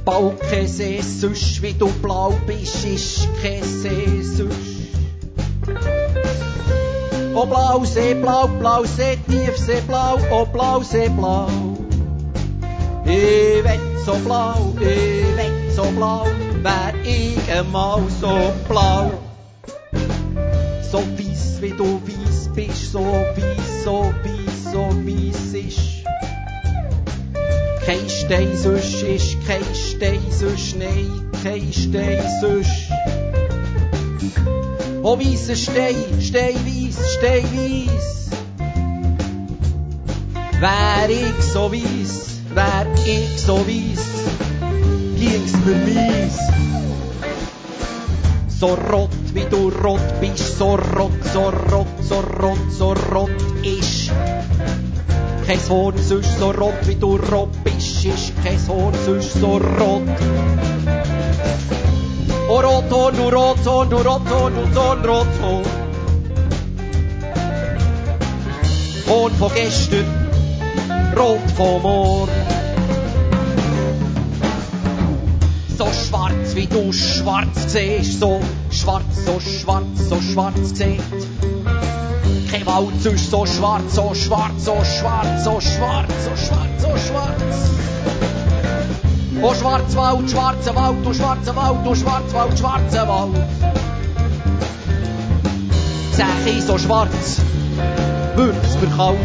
Bau kein See sonst, wie du blau bist, ist kein See sonst. O blau, See, blau, blau, See, tief, See, blau, o blau, See, blau. Ich werd so blau, ich werd so blau, wär ich einmal so blau. So weiss, wie du weiss bist, so weiss, so weiss, so weiss ist. Kein Stein sonst ist, kein Stein sonst, nein, kein Stein sonst. O weisser Stein, Stein weiss, Stein weiss. Wär ich so weiss, wär ich so weiss, ging's mir mies. So rot, wie du rot bist, so rot, so rot, so rot, so rot ist. Kein Horn sonst so rot, wie du rot bist, ist kein Horn sonst so rot. O Rothorn, du Rothorn, du Rothorn, du Dornrothorn. Horn von gestern, Rot von morgen. So schwarz, wie du schwarz siehst, so schwarz, so schwarz, so schwarz sieht. Kein Wald sonst so schwarz, so schwarz, so schwarz, so schwarz, so schwarz, so schwarz. O Schwarzwald, schwarzer Wald, o schwarzer Wald, o Schwarzwald, schwarzer Wald. Seh ich so schwarz, wird's mir kalt.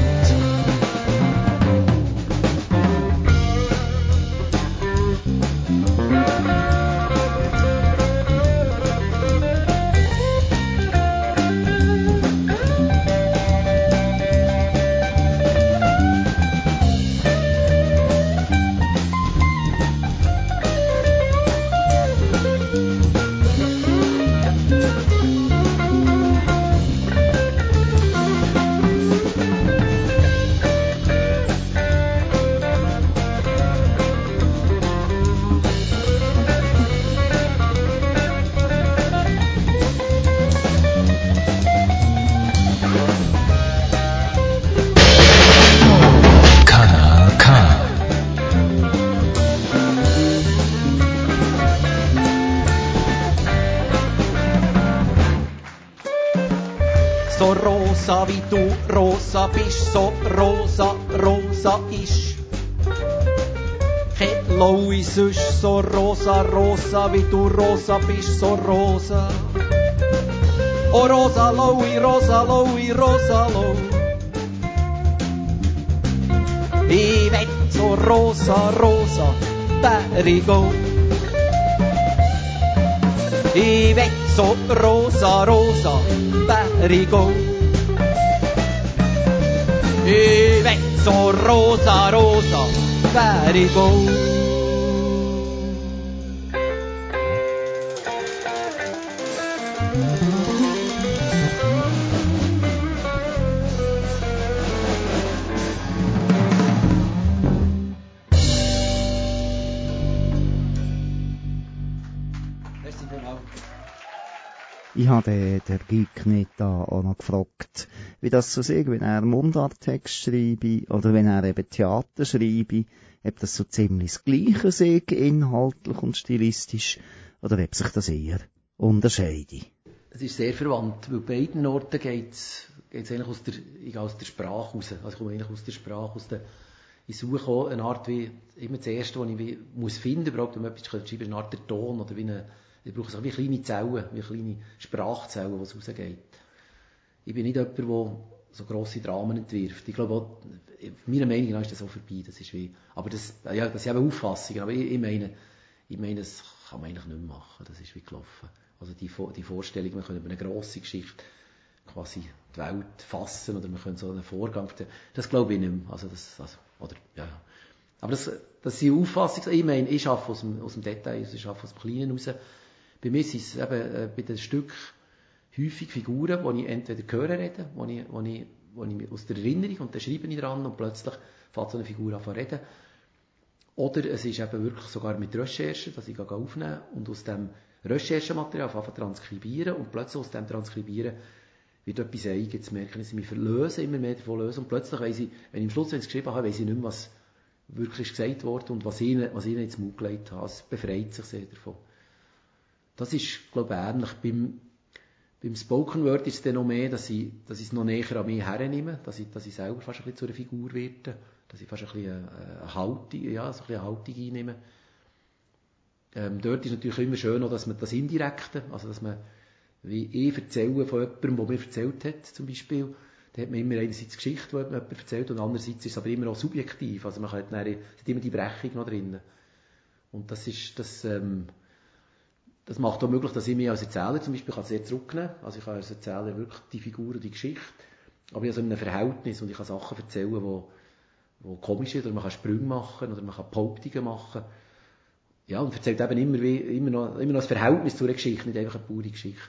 Rosa, wie du rosa bist, so rosa, rosa ist. Kein Laui sonst, so rosa, rosa, wie du rosa bist, so rosa. O Rosa Laui, Rosa Laui, Rosa Laui. Ich werd so rosa, rosa, wär ich auch. Ich werd so rosa, rosa, wär ich auch. Ich werd so rosa, rosa, wär ich auch. Ich habe den, den Gnetha auch noch gefragt, wie das so ist, wenn er Mundarttext schreibe oder wenn er eben Theater schreibe, ob das so ziemlich das Gleiche ist, inhaltlich und stilistisch, oder ob sich das eher unterscheidet. Es ist sehr verwandt, weil bei beiden Orten geht es eigentlich aus der, ich aus der Sprache raus. Also ich komme eigentlich aus der Sprache, aus der, ich suche auch eine Art, wie immer das Erste, was ich wie, muss finden, überhaupt, um etwas zu schreiben, ist eine Art der Ton oder wie eine, ich brauche wie kleine Zellen, wie kleine Sprachzellen, die rausgeht. Ich bin nicht jemand, der so grosse Dramen entwirft. Ich glaube auch, meiner Meinung nach ist das auch vorbei. Das ist wie, aber das, ja, das sind eben Auffassungen. Aber ich, ich meine, ich meine, das kann man eigentlich nicht mehr machen. Das ist wie gelaufen. Also die, die Vorstellung, man könnte über eine grosse Geschichte quasi die Welt fassen oder man könnte so einen Vorgang, das glaube ich nicht mehr. Also das, also, oder, ja. Aber das, das sind Auffassungen. Ich meine, ich arbeite aus dem, aus dem Detail, ich arbeite aus dem Kleinen raus. Bei mir sind es eben äh, bei den Stück häufig Figuren, die ich entweder höre reden, wo ich, wo ich, wo ich aus der Erinnerung, und dann schreibe ich dran und plötzlich fängt so eine Figur an zu reden. Oder es ist eben wirklich sogar mit Recherchen, dass ich aufnehme und aus dem Recherchematerial anfange zu transkribieren und plötzlich aus dem Transkribieren wieder etwas Eigenes merken. Sie mich verlösen, immer mehr davon lösen. Und plötzlich, wenn sie, wenn ich am Schluss, wenn ich es geschrieben habe, weiss ich nicht mehr, was wirklich gesagt wurde und was ihnen, was ihnen jetzt Mut gelegt hat. Es befreit sich sehr davon. Das ist, glaube ich, ähnlich. Beim, beim Spoken Word ist es dann noch mehr, dass ich, dass ich es noch näher an mich hernehme, dass ich, dass ich selber fast ein bisschen zu einer Figur werde, dass ich fast ein bisschen eine, eine Haltung, ja, so ein bisschen eine Haltung einnehme. Ähm, dort ist natürlich immer schön, auch, dass man das Indirekte, also dass man, wie ich erzähle von jemandem, der mir erzählt hat, zum Beispiel, da hat man immer einerseits Geschichte, die jemand erzählt, und andererseits ist es aber immer auch subjektiv, also man hat, dann, es hat immer die Brechung noch drin. Und das ist, das, ähm, das macht auch möglich, dass ich mich als Erzähler zum Beispiel kann sehr zurücknehmen kann, also ich kann als Erzähler wirklich die Figur und die Geschichte, aber ich habe so ein Verhältnis und ich kann Sachen erzählen, die, die komisch sind, oder man kann Sprünge machen, oder man kann Behauptungen machen. Ja, und erzählt eben immer, wie, immer, noch, immer noch ein Verhältnis zu einer Geschichte, nicht einfach eine pure Geschichte.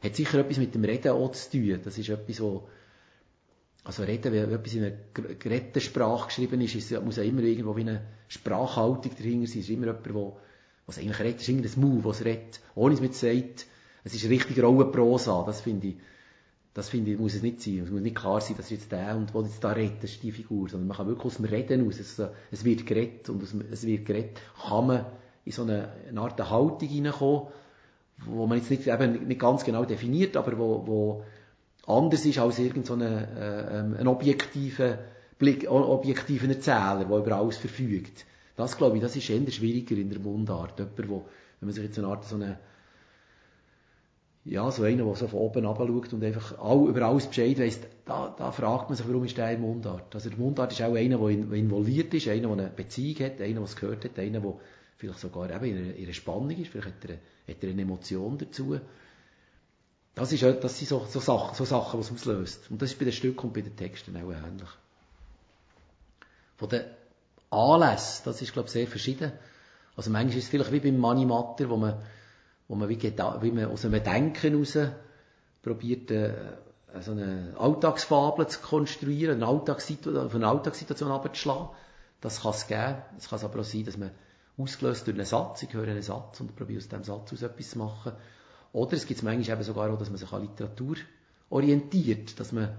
Hat sicher etwas mit dem Reden auch zu tun. Das ist etwas, wo, also Reden, wenn etwas in einer geredeten Sprache geschrieben ist, ist, muss ja immer irgendwo wie eine Sprachhaltung dahinter sein. Es ist immer jemand, der, was eigentlich redet, ist irgendein Move, was redet, ohne es mit sagt, es ist richtig raue Prosa. Das finde ich, das finde ich, muss es nicht sein. Es muss nicht klar sein, dass jetzt der und wo jetzt da redet, das ist die Figur, sondern man kann wirklich aus dem Reden aus, es, es wird geredet und aus, es wird geredet, kann man in so eine, eine Art der Haltung hineinkommen, wo man jetzt nicht, eben nicht ganz genau definiert, aber wo, wo anders ist als irgend so eine, äh, ein objektiver Blick, objektiven Erzähler, der über alles verfügt. Das, glaube ich, das ist eher schwieriger in der Mundart. Jemand, wo, wenn man sich jetzt eine Art so eine, ja, so einer, der so von oben runterschaut und einfach all, über alles Bescheid weiss, da, da fragt man sich, warum ist der in Mundart? Also der Mundart ist auch einer, der involviert ist, einer, der eine Beziehung hat, einer, der es gehört hat, einer, der vielleicht sogar eben in einer, in einer Spannung ist, vielleicht hat er, hat er eine Emotion dazu. Das, ist, das sind so, so Sachen, so Sachen, die es auslöst. Und das ist bei den Stücken und bei den Texten auch ähnlich. Von den Anlässen, das ist, glaube ich, sehr verschieden. Also manchmal ist es vielleicht wie beim Mani Matter, wo man wo man, wie wie man aus einem Denken heraus probiert, so eine Alltagsfabel zu konstruieren, eine Alltagssituation, auf eine Alltagssituation runterzuschlagen. Das kann es geben. Es kann aber auch sein, dass man ausgelöst durch einen Satz, ich höre einen Satz und probiere aus diesem Satz aus etwas zu machen. Oder es gibt es manchmal eben sogar auch, dass man sich an Literatur orientiert, dass man,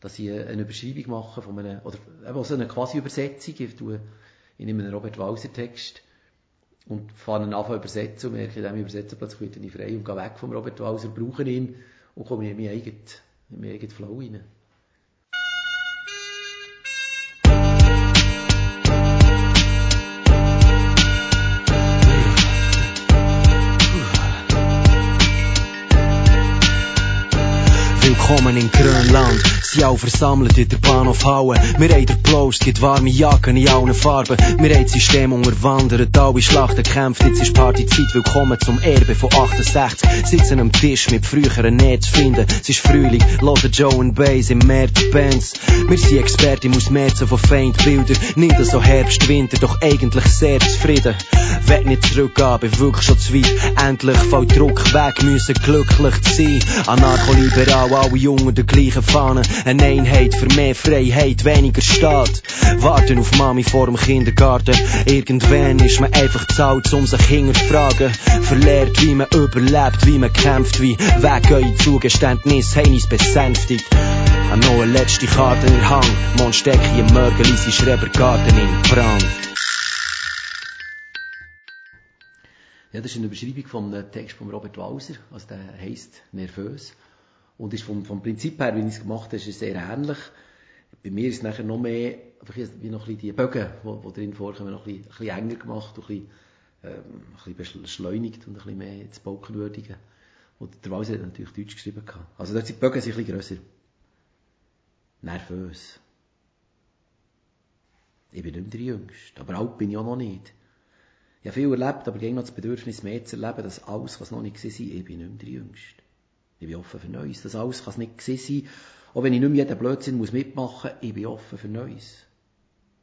dass ich eine Überschreibung mache von einer, oder eben so eine quasi Übersetzung. Ich tue, ich nehme einen Robert Walser Text und fange ihn an zu übersetzen und merke, in diesem Übersetzen plötzlich wieder frei und gehe weg vom Robert Walser, brauche ihn und komme in meinen eigenen, in meinen eigenen Flow rein. Willkommen in Grönland. Sie auch versammelt in der Bahnhof Hauen. Wir haben den Plost, gibt warme Jacken in allen Farben. Wir haben das System unterwandert, alle Schlachten gekämpft. Jetzt ist Partyzeit, willkommen zum Erbe von achtundsechzig. Sitzen am Tisch mit früheren Nähe zu finden. Es ist Frühling, hören Joe und Bass im Meer die Bands. Wir sind Experten aus Märzen von Feindbildern. Nicht so Herbst, Winter, doch eigentlich sehr zufrieden. Werd nicht zurückgehen, bin wirklich schon zu weit. Endlich fällt Druck weg, müssen glücklich sein. Anarcho-liberal, alle Jungen der gleichen Fahne. Eine Einheit für mehr Freiheit, weniger Staat. Warten auf Mami vor dem Kindergarten. Irgendwann ist man einfach zahlt, um sich hinterfragen. Verlehrt, wie man überlebt, wie man kämpft, wie weg eure Zugeständnisse haben uns besänftigt. An noch eine letzte Karte in der Hang. Mondstecki im Mörgeli, sein Schrebergarten in Brand. Ja, das ist eine Beschreibung von einem Text von Robert Walser. Also der heisst «Nervös». Und ist vom, vom Prinzip her, wie ich es gemacht habe, ist es sehr ähnlich. Bei mir ist es nachher noch mehr, wie noch ein bisschen die Bögen, die drin vorkommen, noch ein bisschen, ein bisschen enger gemacht, und ein bisschen, ähm, ein bisschen beschleunigt und ein bisschen mehr zu Balkenwürdigen. Und der Walser hat natürlich Deutsch geschrieben. Also dort sind die Bögen ein bisschen grösser. Nervös. Ich bin nicht mehr der Jüngste, aber alt bin ich auch noch nicht. Ich habe viel erlebt, aber gegen das Bedürfnis mehr zu erleben, dass alles, was noch nicht gesehen ist, ich bin nicht mehr der Jüngste. Ich bin offen für Neues. Das alles kann es nicht gesehen sein. Auch wenn ich nicht mehr jeden Blödsinn muss mitmachen muss, ich bin offen für Neues.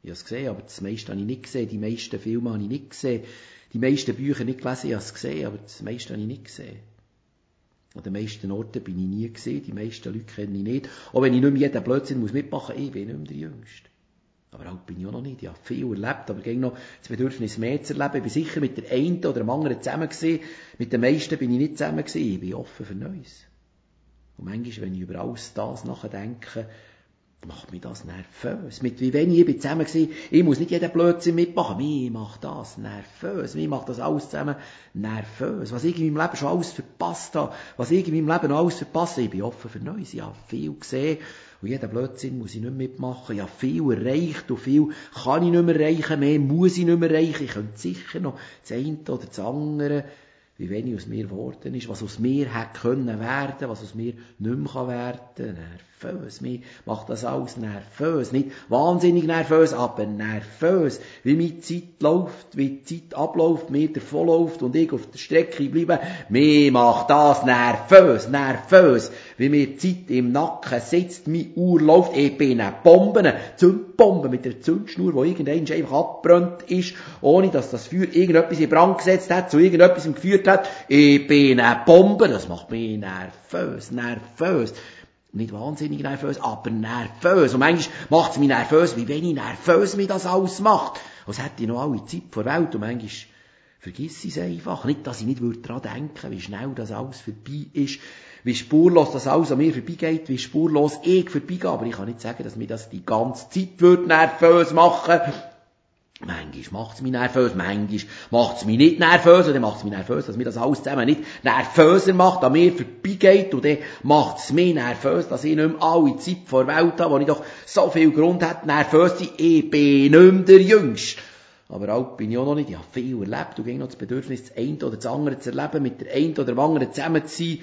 Ich habe es gesehen, aber das meiste habe ich nicht gesehen. Die meisten Filme habe ich nicht gesehen. Die meisten Bücher nicht gelesen. Ich habe es gesehen, aber das meiste habe ich nicht gesehen. An den meisten Orten bin ich nie gesehen. Die meisten Leute kenne ich nicht. Auch wenn ich nicht mehr jeden Blödsinn muss mitmachen muss, ich bin nicht mehr der Jüngste. Aber alt bin ich auch noch nicht. Ich habe viel erlebt, aber gegen noch das Bedürfnis mehr zu erleben. Ich bin sicher mit der einen oder dem anderen zusammen gewesen. Mit den meisten bin ich nicht zusammen gewesen. Ich bin offen für Neues. Und manchmal, wenn ich über alles das nachdenke, macht mich das nervös. Mit wie wenig ich bin zusammen war, ich muss nicht jeden Blödsinn mitmachen. Mich macht das nervös. Mich macht das alles zusammen nervös. Was ich in meinem Leben schon alles verpasst habe, was ich in meinem Leben noch alles verpasst habe, ich bin offen für Neues. Ich habe viel gesehen und jeden Blödsinn muss ich nicht mitmachen. Ich habe viel erreicht und viel kann ich nicht mehr erreichen, mehr muss ich nicht mehr erreichen. Ich könnte sicher noch das eine oder das andere, wie wenig aus mir geworden ist, was aus mir hätte können werden, was aus mir nicht mehr werden kann. Nervös, mich macht das alles nervös. Nicht wahnsinnig nervös, aber nervös. Wie meine Zeit läuft, wie die Zeit abläuft, mir davonläuft und ich auf der Strecke bleibe. Mich macht das nervös, nervös. Wie mir die Zeit im Nacken sitzt, meine Uhr läuft, ich bin eine Bombe, Zündbombe mit der Zündschnur, die irgendwann einfach abbrennt ist, ohne dass das Feuer irgendetwas in Brand gesetzt hat, zu irgendetwas geführt hat. Ich bin eine Bombe, das macht mich nervös, nervös. Nicht wahnsinnig nervös, aber nervös. Und manchmal macht es mich nervös, wie wenig nervös mich das alles macht. Als hätte ich noch alle Zeit vor der Welt und manchmal vergiss ich es einfach. Nicht, dass ich nicht daran denken würde, wie schnell das alles vorbei ist, wie spurlos das alles an mir vorbeigeht, wie spurlos ich vorbeigehe. Aber ich kann nicht sagen, dass mich das die ganze Zeit wird nervös machen. Manchmal macht es mich nervös, manchmal macht es mich nicht nervös, oder macht es mich nervös, dass mir das alles zusammen nicht nervöser macht, an mir vorbeigeht, und dann macht es mich nervös, dass ich nicht mehr alle Zeit vor der Welt habe, wo ich doch so viel Grund hätte, nervös zu sein. Ich bin nicht mehr der Jüngste. Aber alt bin ich auch noch nicht, ich habe viel erlebt, und ging noch das Bedürfnis, das eine oder das andere zu erleben, mit der einen oder dem anderen zusammen zu sein.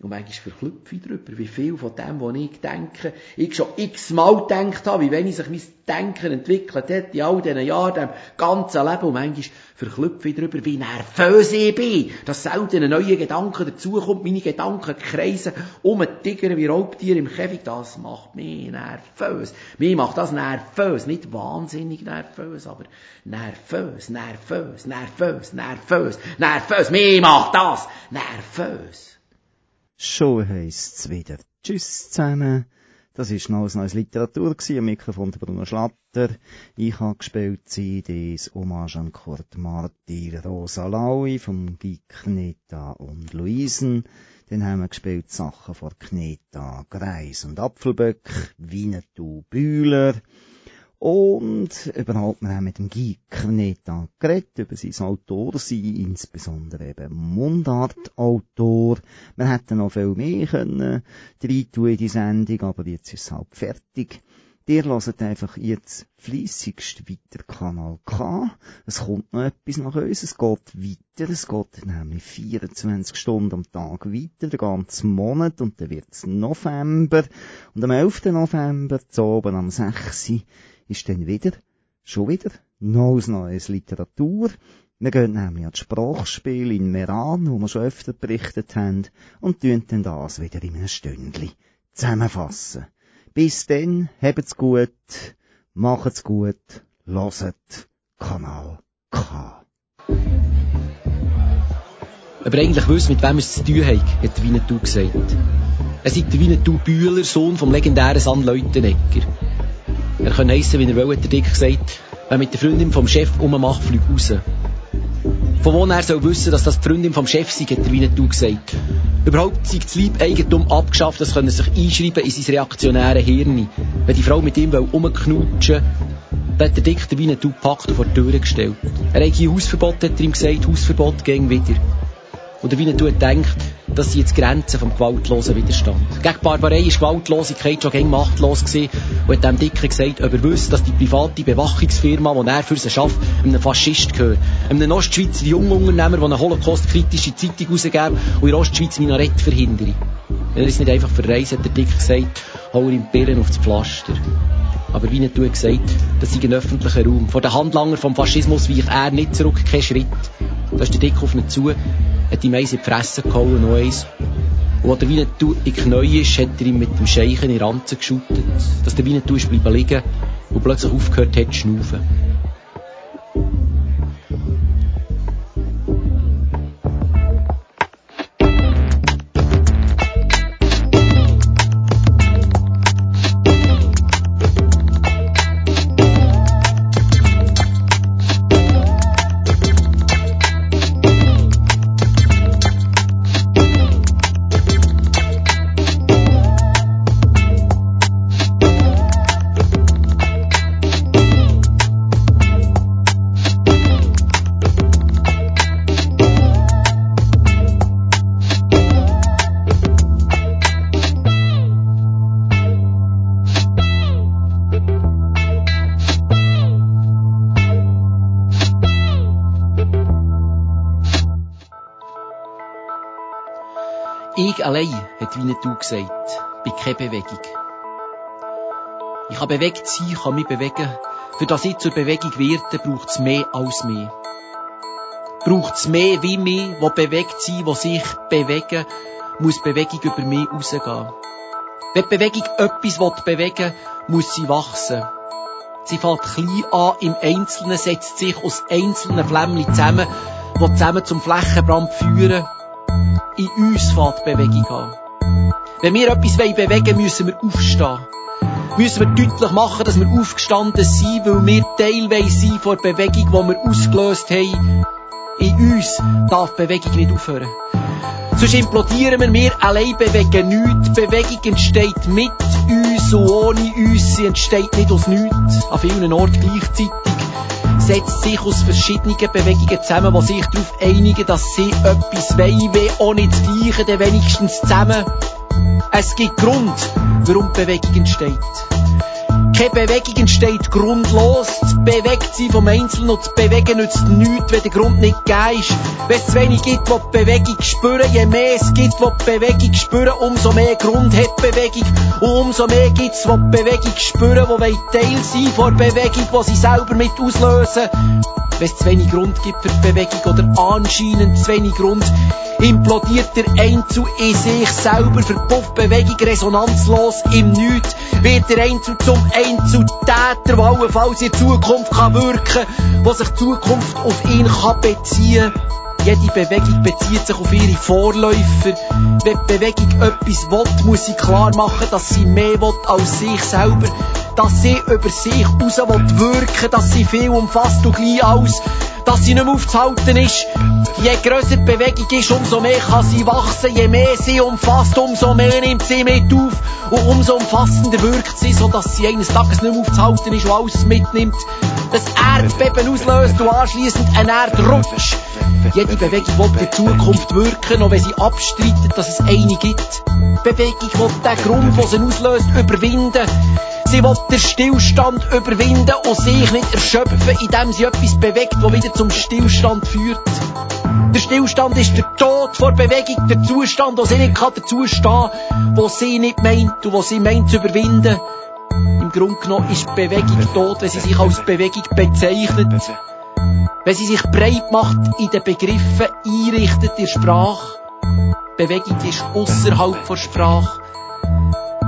Und manchmal verklüpfe ich darüber, wie viel von dem, was ich denke, ich schon x-mal gedacht habe, wie wenn ich sich mein Denken entwickelt hat in all diesen Jahren, dem ganzen Leben. Und manchmal verklüpfe ich darüber, wie nervös ich bin, dass selten ein neuer Gedanke dazukommt, meine Gedanken kreisen um den Tiger wie Raubtiere im Käfig. Das macht mich nervös. Mich macht das nervös. Nicht wahnsinnig nervös, aber nervös, nervös, nervös, nervös, nervös. Mich macht das nervös. Schon heisst's wieder. Tschüss zusammen. Das war noch ein neues Literatur gewesen, am Mikrofon der Bruno Schlatter. Ich habe gespielt C Ds, Hommage an Kurt Marti, Rosa Laui, vom Gnetha und Luisen. Dann haben wir gespielt Sachen von Gnetha, Greis und Apfelböck, Winnetou Bühler. Und überhaupt, wir haben mit dem Krneta geredet, über sein Autorsein, insbesondere eben Mundartautor. Man hätte noch viel mehr können reintun in die Sendung, aber jetzt ist es halb fertig. Ihr hört einfach jetzt fleissigst weiter Kanal K. Es kommt noch etwas nach uns, es geht weiter, es geht nämlich vierundzwanzig Stunden am Tag weiter, den ganzen Monat, und dann wird's November. Und am elften November, zu oben am sechsten ist dann wieder, schon wieder, noch ein neues Literatur. Wir gehen nämlich an das Sprachspiel in Meran, wo wir schon öfter berichtet haben, und tun dann das wieder in einem Stündchen zusammenfassen. Bis dann, habt's gut, macht's gut, hört Kanal K. Aber eigentlich wüsst, mit wem es zu tun hat, hat Winnetou gesagt. Er sei der Winnetou Bühler, Sohn vom legendären San Leutenecker. Er kann heissen, wie er will, hat der Dick gesagt, wer mit der Freundin vom Chef ummacht, fliegt raus. Von wo er soll wissen, dass das die Freundin vom Chef sei, hat der Winnetou gesagt. Überhaupt sei das Leibeigentum abgeschafft, das können sich einschreiben in sein reaktionäre Hirn. Wenn die Frau mit ihm rumknutschen will, dann hat der Dick den Winnetou gepackt und vor die Tür gestellt. Er hat hier Hausverbot, hat er ihm gesagt, Hausverbot ging wieder. Und der Winnetou hat gedacht, dass sie jetzt Grenzen vom gewaltlosen Widerstand. Gegen Barbarei war Gewaltlosigkeit schon gegen machtlos gewesen, und hat dem Dicken gesagt, ob er wüsste, dass die private Bewachungsfirma, die er für sie schafft, einem Faschist gehört. Einem Ostschweizer Jungunternehmer, der eine holocaustkritische Zeitung herausgegeben und in Ostschweiz Minarett verhindere. Wenn er es nicht einfach verreist, hat der Dick gesagt, hau ihm die Birnen aufs Pflaster. Aber Winnetou hat gesagt, das sei ein öffentlicher Raum. Vor den Handlangern vom Faschismus weicht er nicht zurück, kein Schritt. Da ist der Dick auf ihn zu, hat ihm eins in die Fresse gehauen, noch eins. Und als der Winnetou in die Knie ist, hat er ihm mit dem Scheichen in die Ranzen geschüttet, dass der Winnetou ist bleiben liegen und plötzlich aufgehört hat zu schnaufen. Ich allein, hat Winnetou gesagt, bin keine Bewegung. Ich kann bewegt sein, kann mich bewegen. Für das ich zur Bewegung werde, braucht es mehr als mich. Braucht es mehr wie mich, die bewegt sind, die sich bewegen, muss Bewegung über mich rausgehen. Wenn die Bewegung etwas bewegen will, muss sie wachsen. Sie fängt klein an, im Einzelnen setzt sich aus einzelnen Flämmchen zusammen, die zusammen zum Flächenbrand führen. In uns fängt Bewegung an. Wenn wir etwas bewegen wollen, müssen wir aufstehen. Müssen wir deutlich machen, dass wir aufgestanden sind, weil wir Teil sind von der Bewegung, die wir ausgelöst haben. In uns darf Bewegung nicht aufhören. Sonst implodieren wir, wir allein bewegen nichts. Die Bewegung entsteht mit uns und ohne uns. Sie entsteht nicht aus nichts. An vielen Orten gleichzeitig setzt sich aus verschiedenen Bewegungen zusammen, die sich darauf einigen, dass sie etwas wollen, wenn auch nicht das Gleiche, dann wenigstens zusammen. Es gibt Grund, warum Bewegung entsteht. Keine Bewegung entsteht grundlos. Das Bewegtsein vom Einzelnen und das Bewegen nützt nichts, wenn der Grund nicht gegeben ist. Wenn es zu wenig gibt, die die Bewegung spüren, je mehr es gibt, die die Bewegung spüren, umso mehr Grund hat Bewegung. Und umso mehr gibt es, die die Bewegung spüren, die Teil sein von der Bewegung, die sie selber mit auslösen. Wenn es zu wenig Grund gibt für die Bewegung oder anscheinend zu wenig Grund, implodiert der Einzel in sich selber, verpufft Bewegung resonanzlos im Nichts, wird der Einzel zum Einzeltäter, der allenfalls in Zukunft kann wirken, der sich Zukunft auf ihn kann beziehen. Jede Bewegung bezieht sich auf ihre Vorläufer. Wenn die Bewegung etwas will, muss sie klar machen, dass sie mehr will als sich selber. Dass sie über sich raus will wirken, dass sie viel umfasst und gleich alles, dass sie nicht mehr aufzuhalten ist. Je grösser die Bewegung ist, umso mehr kann sie wachsen. Je mehr sie umfasst, umso mehr nimmt sie mit auf. Und umso umfassender wirkt sie, sodass sie eines Tages nicht mehr aufzuhalten ist und alles mitnimmt. Ein Erdbeben auslöst und anschliessend ein Erdrutsch. Jede Bewegung will in Zukunft wirken, auch wenn sie abstreitet, dass es eine gibt. Die Bewegung will den Grund, der sie auslöst, überwinden. Sie will den Stillstand überwinden und sich nicht erschöpfen, indem sie etwas bewegt, das wieder zum Stillstand führt. Der Stillstand ist der Tod vor Bewegung, der Zustand, wo sie nicht dazu stehen kann, wo sie nicht meint und wo sie meint zu überwinden. Im Grunde genommen ist Bewegung tot, wenn sie sich als Bewegung bezeichnet. Wenn sie sich breit macht, in den Begriffen einrichtet in der Sprache. Bewegung ist ausserhalb der Sprache.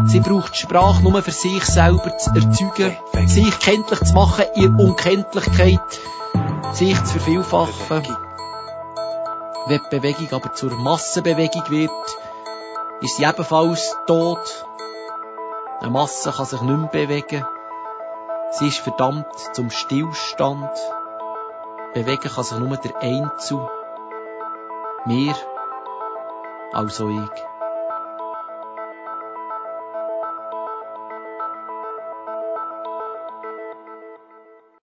Sie braucht die Sprache nur für sich selber zu erzeugen, sich kenntlich zu machen in Unkenntlichkeit, sich zu vervielfachen. Wenn die Bewegung aber zur Massenbewegung wird, ist sie ebenfalls tot. Eine Masse kann sich nicht mehr bewegen. Sie ist verdammt zum Stillstand. Bewegen kann sich nur der Einzel. Mir, also ich.